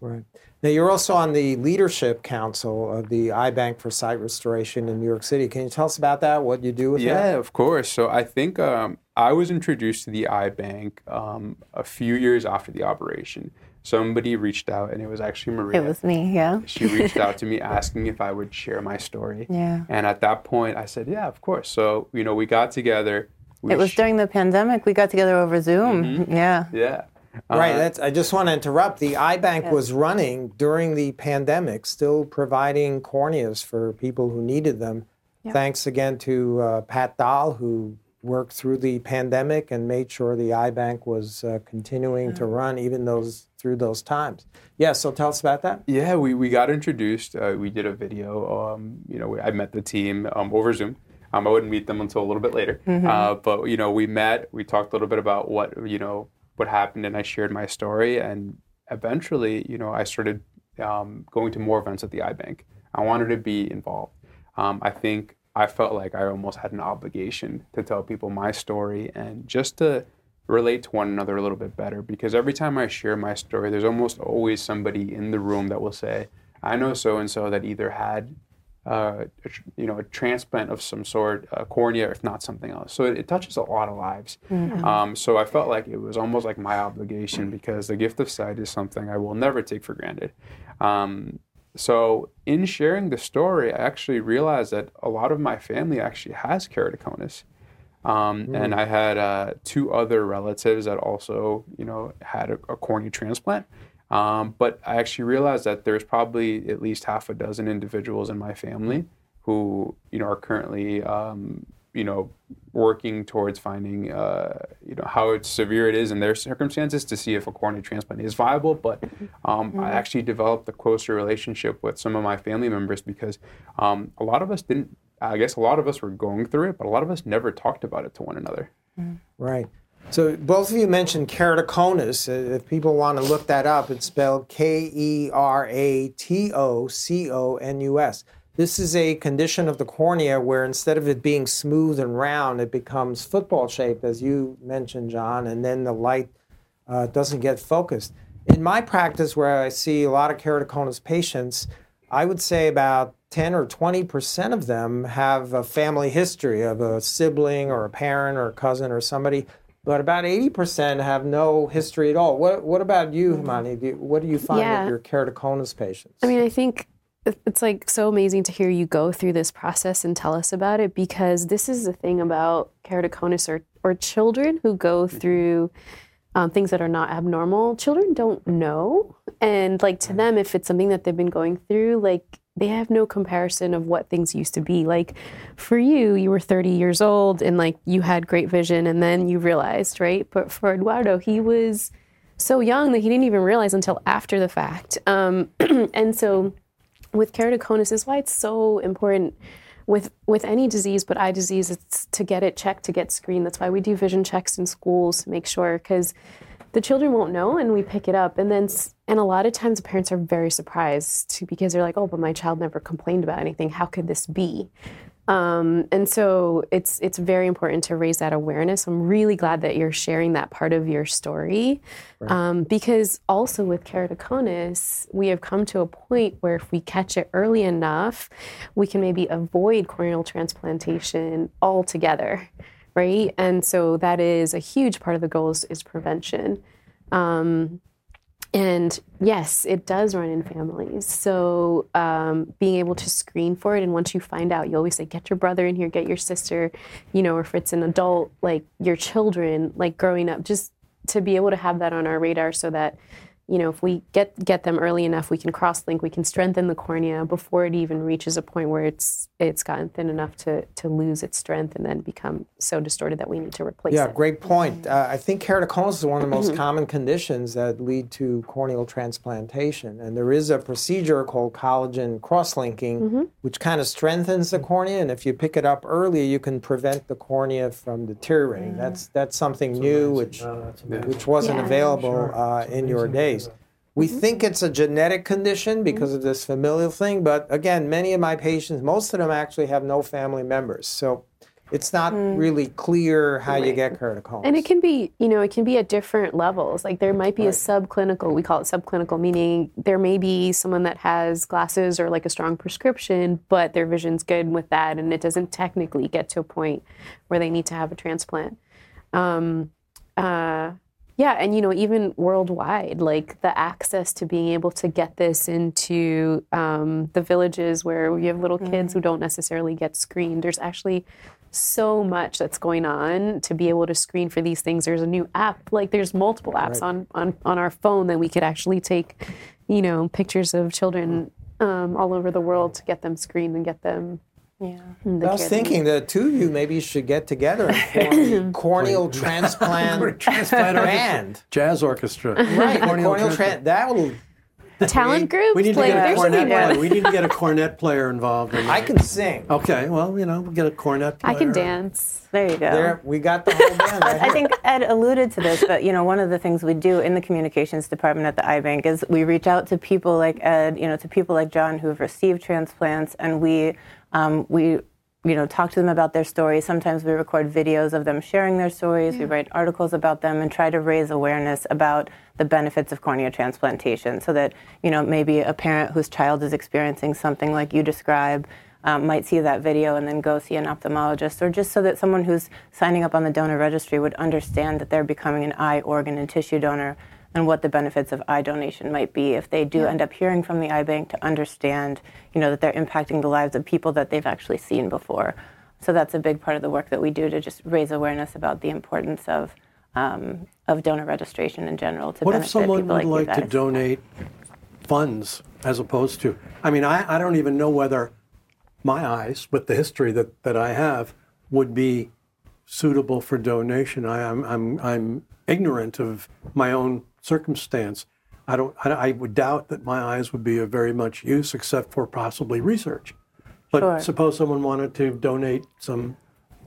Right. Now, you're also on the leadership council of the Eye Bank for Sight Restoration in New York City. Can you tell us about that, what you do with yeah, that? Yeah, of course. So I think um, I was introduced to the Eye Bank um, a few years after the operation. Somebody reached out, and it was actually Maria. It was me, yeah. She reached out to me asking if I would share my story. Yeah. And at that point, I said, yeah, of course. So, you know, we got together. We it was sh- during the pandemic. We got together over Zoom. Mm-hmm. Yeah. Yeah. Uh, right. That's, I just want to interrupt. The Eye Bank yeah. was running during the pandemic, still providing corneas for people who needed them. Yeah. Thanks again to uh, Pat Dahl, who worked through the pandemic and made sure the Eye Bank was uh, continuing mm-hmm. to run, even those through those times. Yeah, so tell us about that. Yeah, we, we got introduced. Uh, we did a video. Um, you know, we, I met the team um, over Zoom. Um, I wouldn't meet them until a little bit later. Mm-hmm. Uh, but, you know, we met. We talked a little bit about what, you know, what happened, and I shared my story. And eventually, you know, I started um, going to more events at the Eye Bank. I wanted to be involved. Um, I think I felt like I almost had an obligation to tell people my story and just to relate to one another a little bit better, because every time I share my story, there's almost always somebody in the room that will say, I know so-and-so that either had uh, a, you know, a transplant of some sort, a cornea, if not something else. So it, it touches a lot of lives. Mm-hmm. Um, so I felt like it was almost like my obligation, because the gift of sight is something I will never take for granted. Um, So in sharing the story, I actually realized that a lot of my family actually has keratoconus. Um, mm. And I had uh, two other relatives that also, you know, had a, a cornea transplant. Um, but I actually realized that there's probably at least half a dozen individuals in my family who, you know, are currently, um, you know, working towards finding, uh, you know, how severe it is in their circumstances to see if a cornea transplant is viable. But um, mm-hmm. I actually developed a closer relationship with some of my family members, because um, a lot of us didn't, I guess a lot of us were going through it, but a lot of us never talked about it to one another. Mm-hmm. Right. So both of you mentioned keratoconus. If people want to look that up, it's spelled K E R A T O C O N U S. This is a condition of the cornea where instead of it being smooth and round, it becomes football-shaped, as you mentioned, John, and then the light uh, doesn't get focused. In my practice, where I see a lot of keratoconus patients, I would say about ten or twenty percent of them have a family history of a sibling or a parent or a cousin or somebody, but about eighty percent have no history at all. What, what about you, Himani? Do you, what do you find yeah. with your keratoconus patients? I mean, I think it's like so amazing to hear you go through this process and tell us about it, because this is the thing about keratoconus or, or children who go through um, things that are not abnormal. Children don't know. And like to them, if it's something that they've been going through, like they have no comparison of what things used to be. Like for you, you were thirty years old and like you had great vision and then you realized, right? But for Eduardo, he was so young that he didn't even realize until after the fact. Um, and so with keratoconus is why it's so important with with any disease, but eye disease, it's to get it checked, to get screened. That's why we do vision checks in schools to make sure, because the children won't know and we pick it up. And then, and a lot of times the parents are very surprised too, because they're like, oh, but my child never complained about anything. How could this be? Um, and so it's it's very important to raise that awareness. I'm really glad that you're sharing that part of your story, right. um, because also with keratoconus, we have come to a point where if we catch it early enough, we can maybe avoid corneal transplantation altogether, right? And so that is a huge part of the goal is, is prevention. Um, And yes, it does run in families. So um, being able to screen for it, and once you find out, you always say, get your brother in here, get your sister, you know, or if it's an adult, like your children, like growing up, just to be able to have that on our radar so that, you know, if we get get them early enough, we can cross-link, we can strengthen the cornea before it even reaches a point where it's it's gotten thin enough to, to lose its strength and then become so distorted that we need to replace yeah, it. Yeah, great point. Uh, I think keratoconus is one of the most mm-hmm. common conditions that lead to corneal transplantation. And there is a procedure called collagen crosslinking, mm-hmm. which kind of strengthens the cornea. And if you pick it up early, you can prevent the cornea from deteriorating. Mm-hmm. That's that's something that's new, which, no, that's which wasn't yeah, available sure. uh, in your day. We mm-hmm. think it's a genetic condition because mm-hmm. of this familial thing, but again, many of my patients, most of them actually have no family members. So it's not mm-hmm. really clear how right. you get keratoconus. And it can be, you know, it can be at different levels. Like there might be right. a subclinical, we call it subclinical, meaning there may be someone that has glasses or like a strong prescription, but their vision's good with that, and it doesn't technically get to a point where they need to have a transplant. Um, uh, Yeah, and you know, even worldwide, like the access to being able to get this into um, the villages where we have little kids mm-hmm. who don't necessarily get screened. There's actually so much that's going on to be able to screen for these things. There's a new app, like there's multiple apps right. on, on, on our phone that we could actually take, you know, pictures of children um, all over the world to get them screened and get them. Yeah. I was thinking the two of you maybe should get together and form a corneal transplant band. Jazz orchestra. Right, corneal, corneal transplant. That will Talent group? We need to get a cornet player. We need to get a cornet player involved. In I can sing. Okay, well, you know, we'll get a cornet player. I can dance. There you go. There, we got the whole band. Right I think Ed alluded to this, but, you know, one of the things we do in the communications department at the Eye Bank is we reach out to people like Ed, you know, to people like John who have received transplants, and we, um, we, you know, talk to them about their stories. Sometimes we record videos of them sharing their stories. Yeah. We write articles about them and try to raise awareness about the benefits of cornea transplantation so that, you know, maybe a parent whose child is experiencing something like you describe um, might see that video and then go see an ophthalmologist, or just so that someone who's signing up on the donor registry would understand that they're becoming an eye, organ, and tissue donor and what the benefits of eye donation might be if they do yeah. end up hearing from the Eye Bank, to understand, you know, that they're impacting the lives of people that they've actually seen before. So that's a big part of the work that we do, to just raise awareness about the importance of um, of donor registration in general to benefit people like you guys. What if someone would like to donate funds as opposed to, I mean, I, I don't even know whether my eyes, with the history that, that I have, would be suitable for donation. I, I'm I'm I'm ignorant of my own circumstance. I don't. I, I would doubt that my eyes would be of very much use, except for possibly research. But sure. Suppose someone wanted to donate some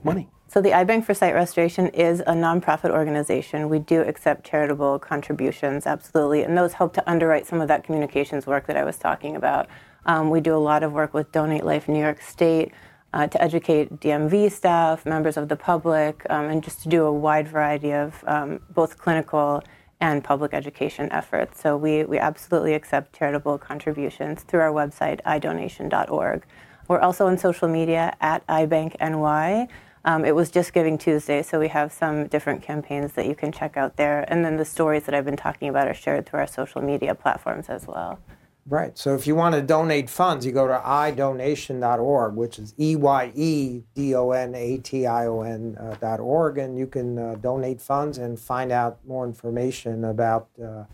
money. So the Eye Bank for Sight Restoration is a nonprofit organization. We do accept charitable contributions, absolutely, and those help to underwrite some of that communications work that I was talking about. Um, we do a lot of work with Donate Life New York State uh, to educate D M V staff, members of the public, um, and just to do a wide variety of um, both clinical and public education efforts. So we, we absolutely accept charitable contributions through our website, eye donation dot org. We're also on social media at eye bank N Y. Um, it was just Giving Tuesday, so we have some different campaigns that you can check out there. And then the stories that I've been talking about are shared through our social media platforms as well. Right, so if you want to donate funds, you go to eye donation dot org, which is E Y E D O N A T I O N dot org, and you can uh, donate funds and find out more information about uh,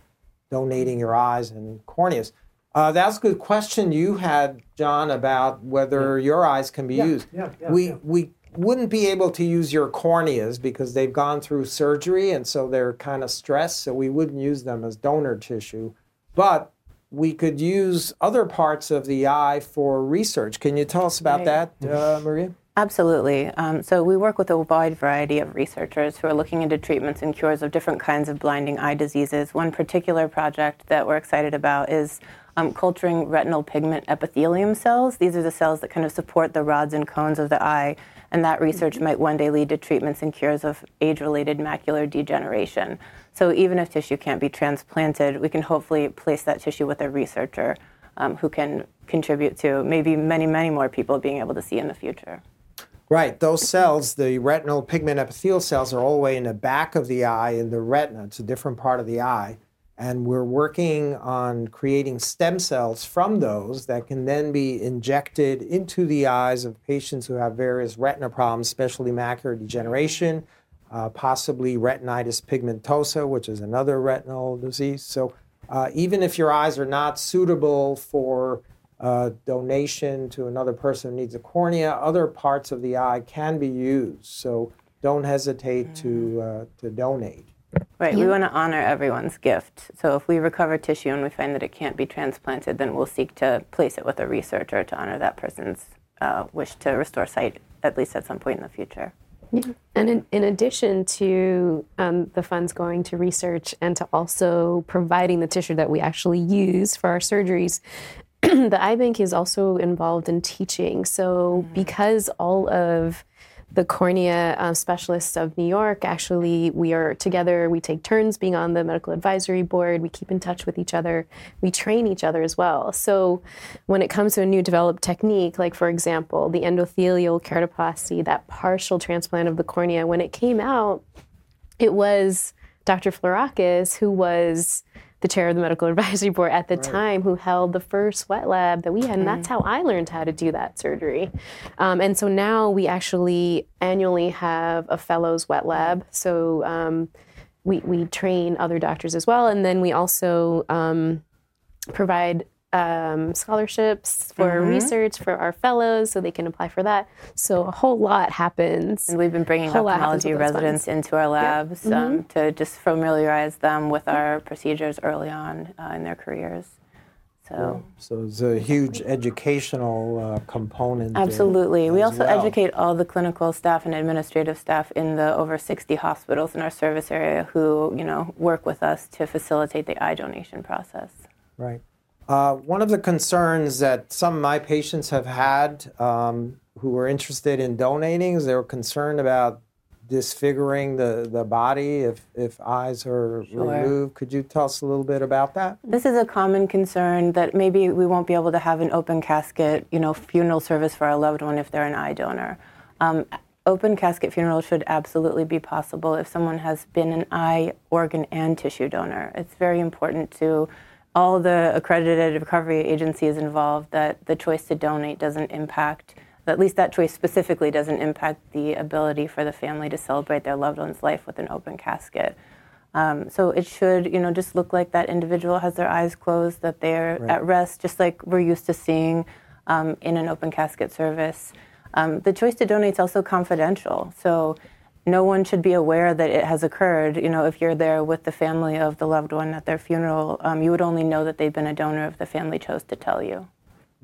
donating your eyes and corneas. Uh, that's a good question you had, John, about whether yeah. your eyes can be yeah. used. Yeah. Yeah. We, yeah. we wouldn't be able to use your corneas because they've gone through surgery, and so they're kind of stressed, so we wouldn't use them as donor tissue. But we could use other parts of the eye for research. Can you tell us about that, uh, Maria? Absolutely. Um, so we work with a wide variety of researchers who are looking into treatments and cures of different kinds of blinding eye diseases. One particular project that we're excited about is um, culturing retinal pigment epithelium cells. These are the cells that kind of support the rods and cones of the eye, and that research might one day lead to treatments and cures of age-related macular degeneration. So even if tissue can't be transplanted, we can hopefully place that tissue with a researcher um, who can contribute to maybe many, many more people being able to see in the future. Right. Those cells, the retinal pigment epithelial cells, are all the way in the back of the eye in the retina. It's a different part of the eye. And we're working on creating stem cells from those that can then be injected into the eyes of patients who have various retina problems, especially macular degeneration, uh, possibly retinitis pigmentosa, which is another retinal disease. So uh, even if your eyes are not suitable for uh, donation to another person who needs a cornea, other parts of the eye can be used. So don't hesitate to uh, to donate. Right, yeah. We want to honor everyone's gift. So if we recover tissue and we find that it can't be transplanted, then we'll seek to place it with a researcher to honor that person's uh, wish to restore sight, at least at some point in the future. Yeah. And in, in addition to um, the funds going to research and to also providing the tissue that we actually use for our surgeries, the Eye Bank is also involved in teaching. So mm-hmm. because all of the cornea uh, specialists of New York, actually, we are together. We take turns being on the medical advisory board. We keep in touch with each other. We train each other as well. So when it comes to a new developed technique, like, for example, the endothelial keratoplasty, that partial transplant of the cornea, when it came out, it was Doctor Florakis, who was the chair of the medical advisory board at the right. time, who held the first sweat lab that we had. And that's how I learned how to do that surgery. Um, and so now we actually annually have a fellows wet lab. So um, we, we train other doctors as well. And then we also um, provide um, scholarships for mm-hmm. research for our fellows so they can apply for that. So a whole lot happens. And we've been bringing ophthalmology residents into our labs yeah. mm-hmm. um, to just familiarize them with our procedures early on uh, in their careers. So, so there's a huge educational uh, component. Absolutely. We also well. educate all the clinical staff and administrative staff in the over sixty hospitals in our service area who, you know, work with us to facilitate the eye donation process. Right. Uh, one of the concerns that some of my patients have had um, who were interested in donating is they were concerned about disfiguring the, the body if, if eyes are sure. removed. Could you tell us a little bit about that? This is a common concern that maybe we won't be able to have an open casket, you know, funeral service for our loved one if they're an eye donor. Um, open casket funerals should absolutely be possible if someone has been an eye, organ, and tissue donor. It's very important to all the accredited recovery agencies involved that the choice to donate doesn't impact at least that choice specifically doesn't impact the ability for the family to celebrate their loved one's life with an open casket. Um, so it should, you know, just look like that individual has their eyes closed, that they're right. at rest, just like we're used to seeing um, in an open casket service. Um, the choice to donate is also confidential, so no one should be aware that it has occurred. You know, if you're there with the family of the loved one at their funeral, um, you would only know that they've been a donor if the family chose to tell you.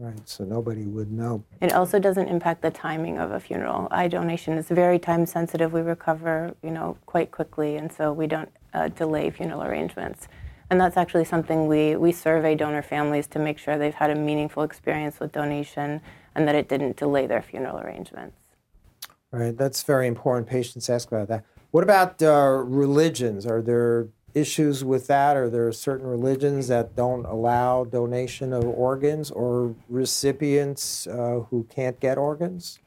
Right, so nobody would know. It also doesn't impact the timing of a funeral. Eye donation is very time sensitive. We recover, you know, quite quickly, and so we don't uh, delay funeral arrangements. And that's actually something we, we survey donor families to make sure they've had a meaningful experience with donation and that it didn't delay their funeral arrangements. All right, that's very important. Patients ask about that. What about uh, religions? Are there issues with that? Are there certain religions that don't allow donation of organs or recipients uh, who can't get organs?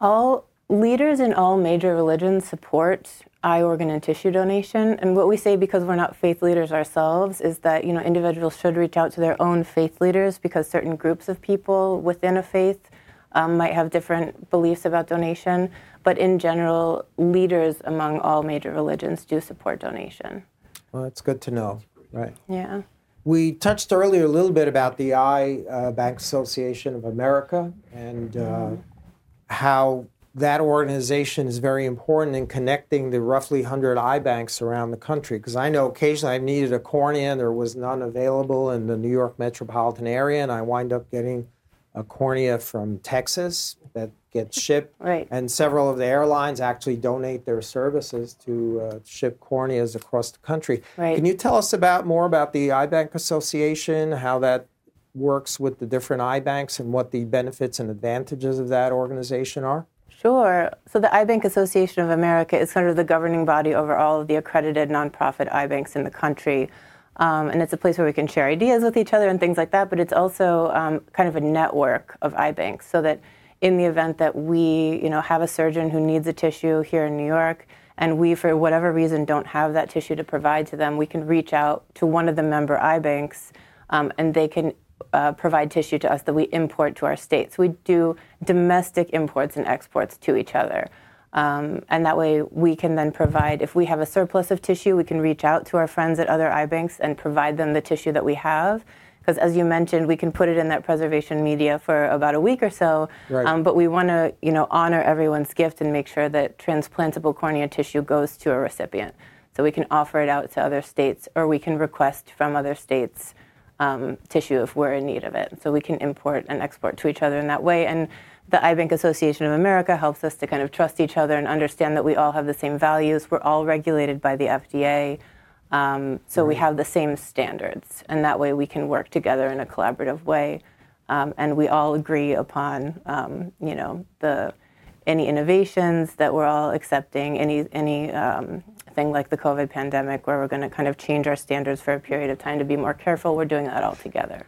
All leaders in all major religions support eye, organ, and tissue donation. And what we say, because we're not faith leaders ourselves, is that, you know, individuals should reach out to their own faith leaders because certain groups of people within a faith Um, might have different beliefs about donation, but in general, leaders among all major religions do support donation. Well, that's good to know, right? Yeah. We touched earlier a little bit about the Eye uh, Bank Association of America and uh, mm. how that organization is very important in connecting the roughly one hundred eye banks around the country. Because I know occasionally I needed a cornea and there was none available in the New York metropolitan area, and I wind up getting a cornea from Texas that gets shipped, right. and several of the airlines actually donate their services to uh, ship corneas across the country. Right. Can you tell us about more about the Eye Bank Association, how that works with the different eye banks, and what the benefits and advantages of that organization are? Sure. So the Eye Bank Association of America is sort of the governing body over all of the accredited nonprofit eye banks in the country. Um, and it's a place where we can share ideas with each other and things like that, but it's also um, kind of a network of eye banks so that in the event that we, you know, have a surgeon who needs a tissue here in New York and we, for whatever reason, don't have that tissue to provide to them, we can reach out to one of the member eye banks um, and they can uh, provide tissue to us that we import to our states. We do domestic imports and exports to each other. Um, and that way we can then provide, if we have a surplus of tissue, we can reach out to our friends at other eye banks and provide them the tissue that we have. Because as you mentioned, we can put it in that preservation media for about a week or so. Right. Um, but we want to, you know, honor everyone's gift and make sure that transplantable cornea tissue goes to a recipient. So we can offer it out to other states, or we can request from other states um, tissue if we're in need of it. So we can import and export to each other in that way. And the Eye Bank Association of America helps us to kind of trust each other and understand that we all have the same values. We're all regulated by the F D A, um, so right. we have the same standards. And that way we can work together in a collaborative way. Um, and we all agree upon, um, you know, the any innovations that we're all accepting, any, any um, thing like the COVID pandemic where we're going to kind of change our standards for a period of time to be more careful. We're doing that all together.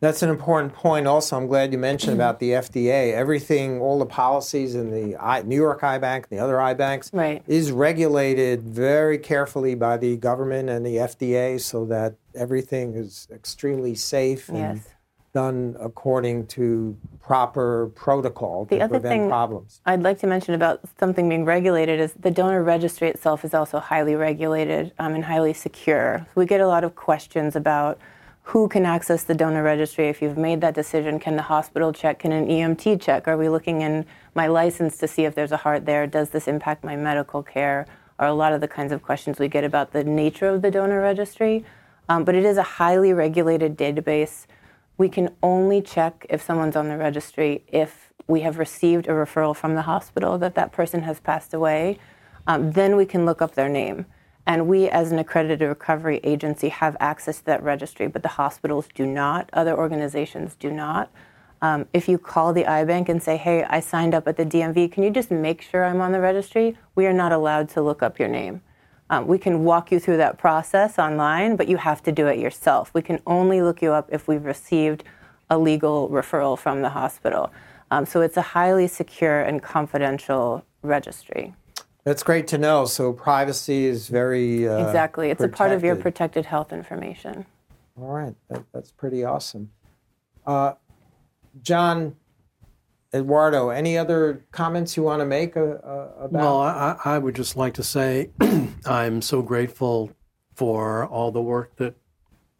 That's an important point also. I'm glad you mentioned about the F D A. Everything, all the policies in the New York Eye Bank and the other eye banks right. is regulated very carefully by the government and the F D A so that everything is extremely safe and yes. done according to proper protocol to the other prevent thing problems. I'd like to mention about something being regulated is the donor registry itself is also highly regulated um, and highly secure. We get a lot of questions about who can access the donor registry if you've made that decision? Can the hospital check? Can an E M T check? Are we looking in my license to see if there's a heart there? Does this impact my medical care? Are a lot of the kinds of questions we get about the nature of the donor registry. um, but it is a highly regulated database. We can only check if someone's on the registry if we have received a referral from the hospital that that person has passed away. Um, then we can look up their name. And we, as an accredited recovery agency, have access to that registry, but the hospitals do not. Other organizations do not. Um, if you call the Eye Bank and say, hey, I signed up at the D M V, can you just make sure I'm on the registry? We are not allowed to look up your name. Um, we can walk you through that process online, but you have to do it yourself. We can only look you up if we've received a legal referral from the hospital. Um, so it's a highly secure and confidential registry. That's great to know. So privacy is very uh, Exactly. It's protected. A part of your protected health information. All right. That, that's pretty awesome. Uh, John, Eduardo, any other comments you want to make uh, about? Well, I, I would just like to say I'm so grateful for all the work that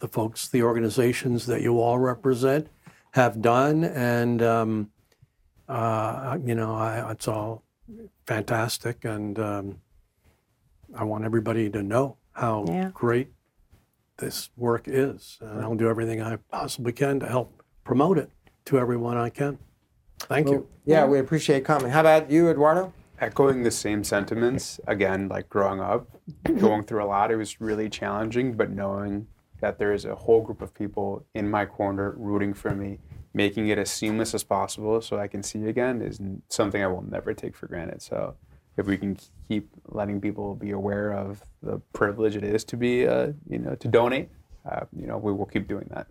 the folks, the organizations that you all represent have done. And, um, uh, you know, I, it's all fantastic. And um, I want everybody to know how yeah. great this work is. And I'll do everything I possibly can to help promote it to everyone I can. Thank well, you. Yeah, we appreciate coming. How about you, Eduardo? Echoing the same sentiments. Again, like growing up, going through a lot, it was really challenging, but knowing that there is a whole group of people in my corner rooting for me, making it as seamless as possible so I can see again is something I will never take for granted. So if we can keep letting people be aware of the privilege it is to be, uh, you know, to donate, uh, you know, we will keep doing that.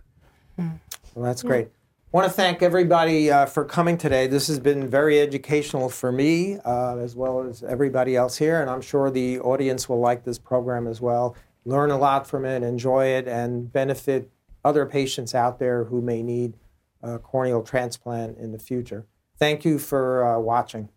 Well, that's great. Yeah. I want to thank everybody uh, for coming today. This has been very educational for me, uh, as well as everybody else here, and I'm sure the audience will like this program as well. Learn a lot from it, enjoy it, and benefit other patients out there who may need a corneal transplant in the future. Thank you for uh, watching.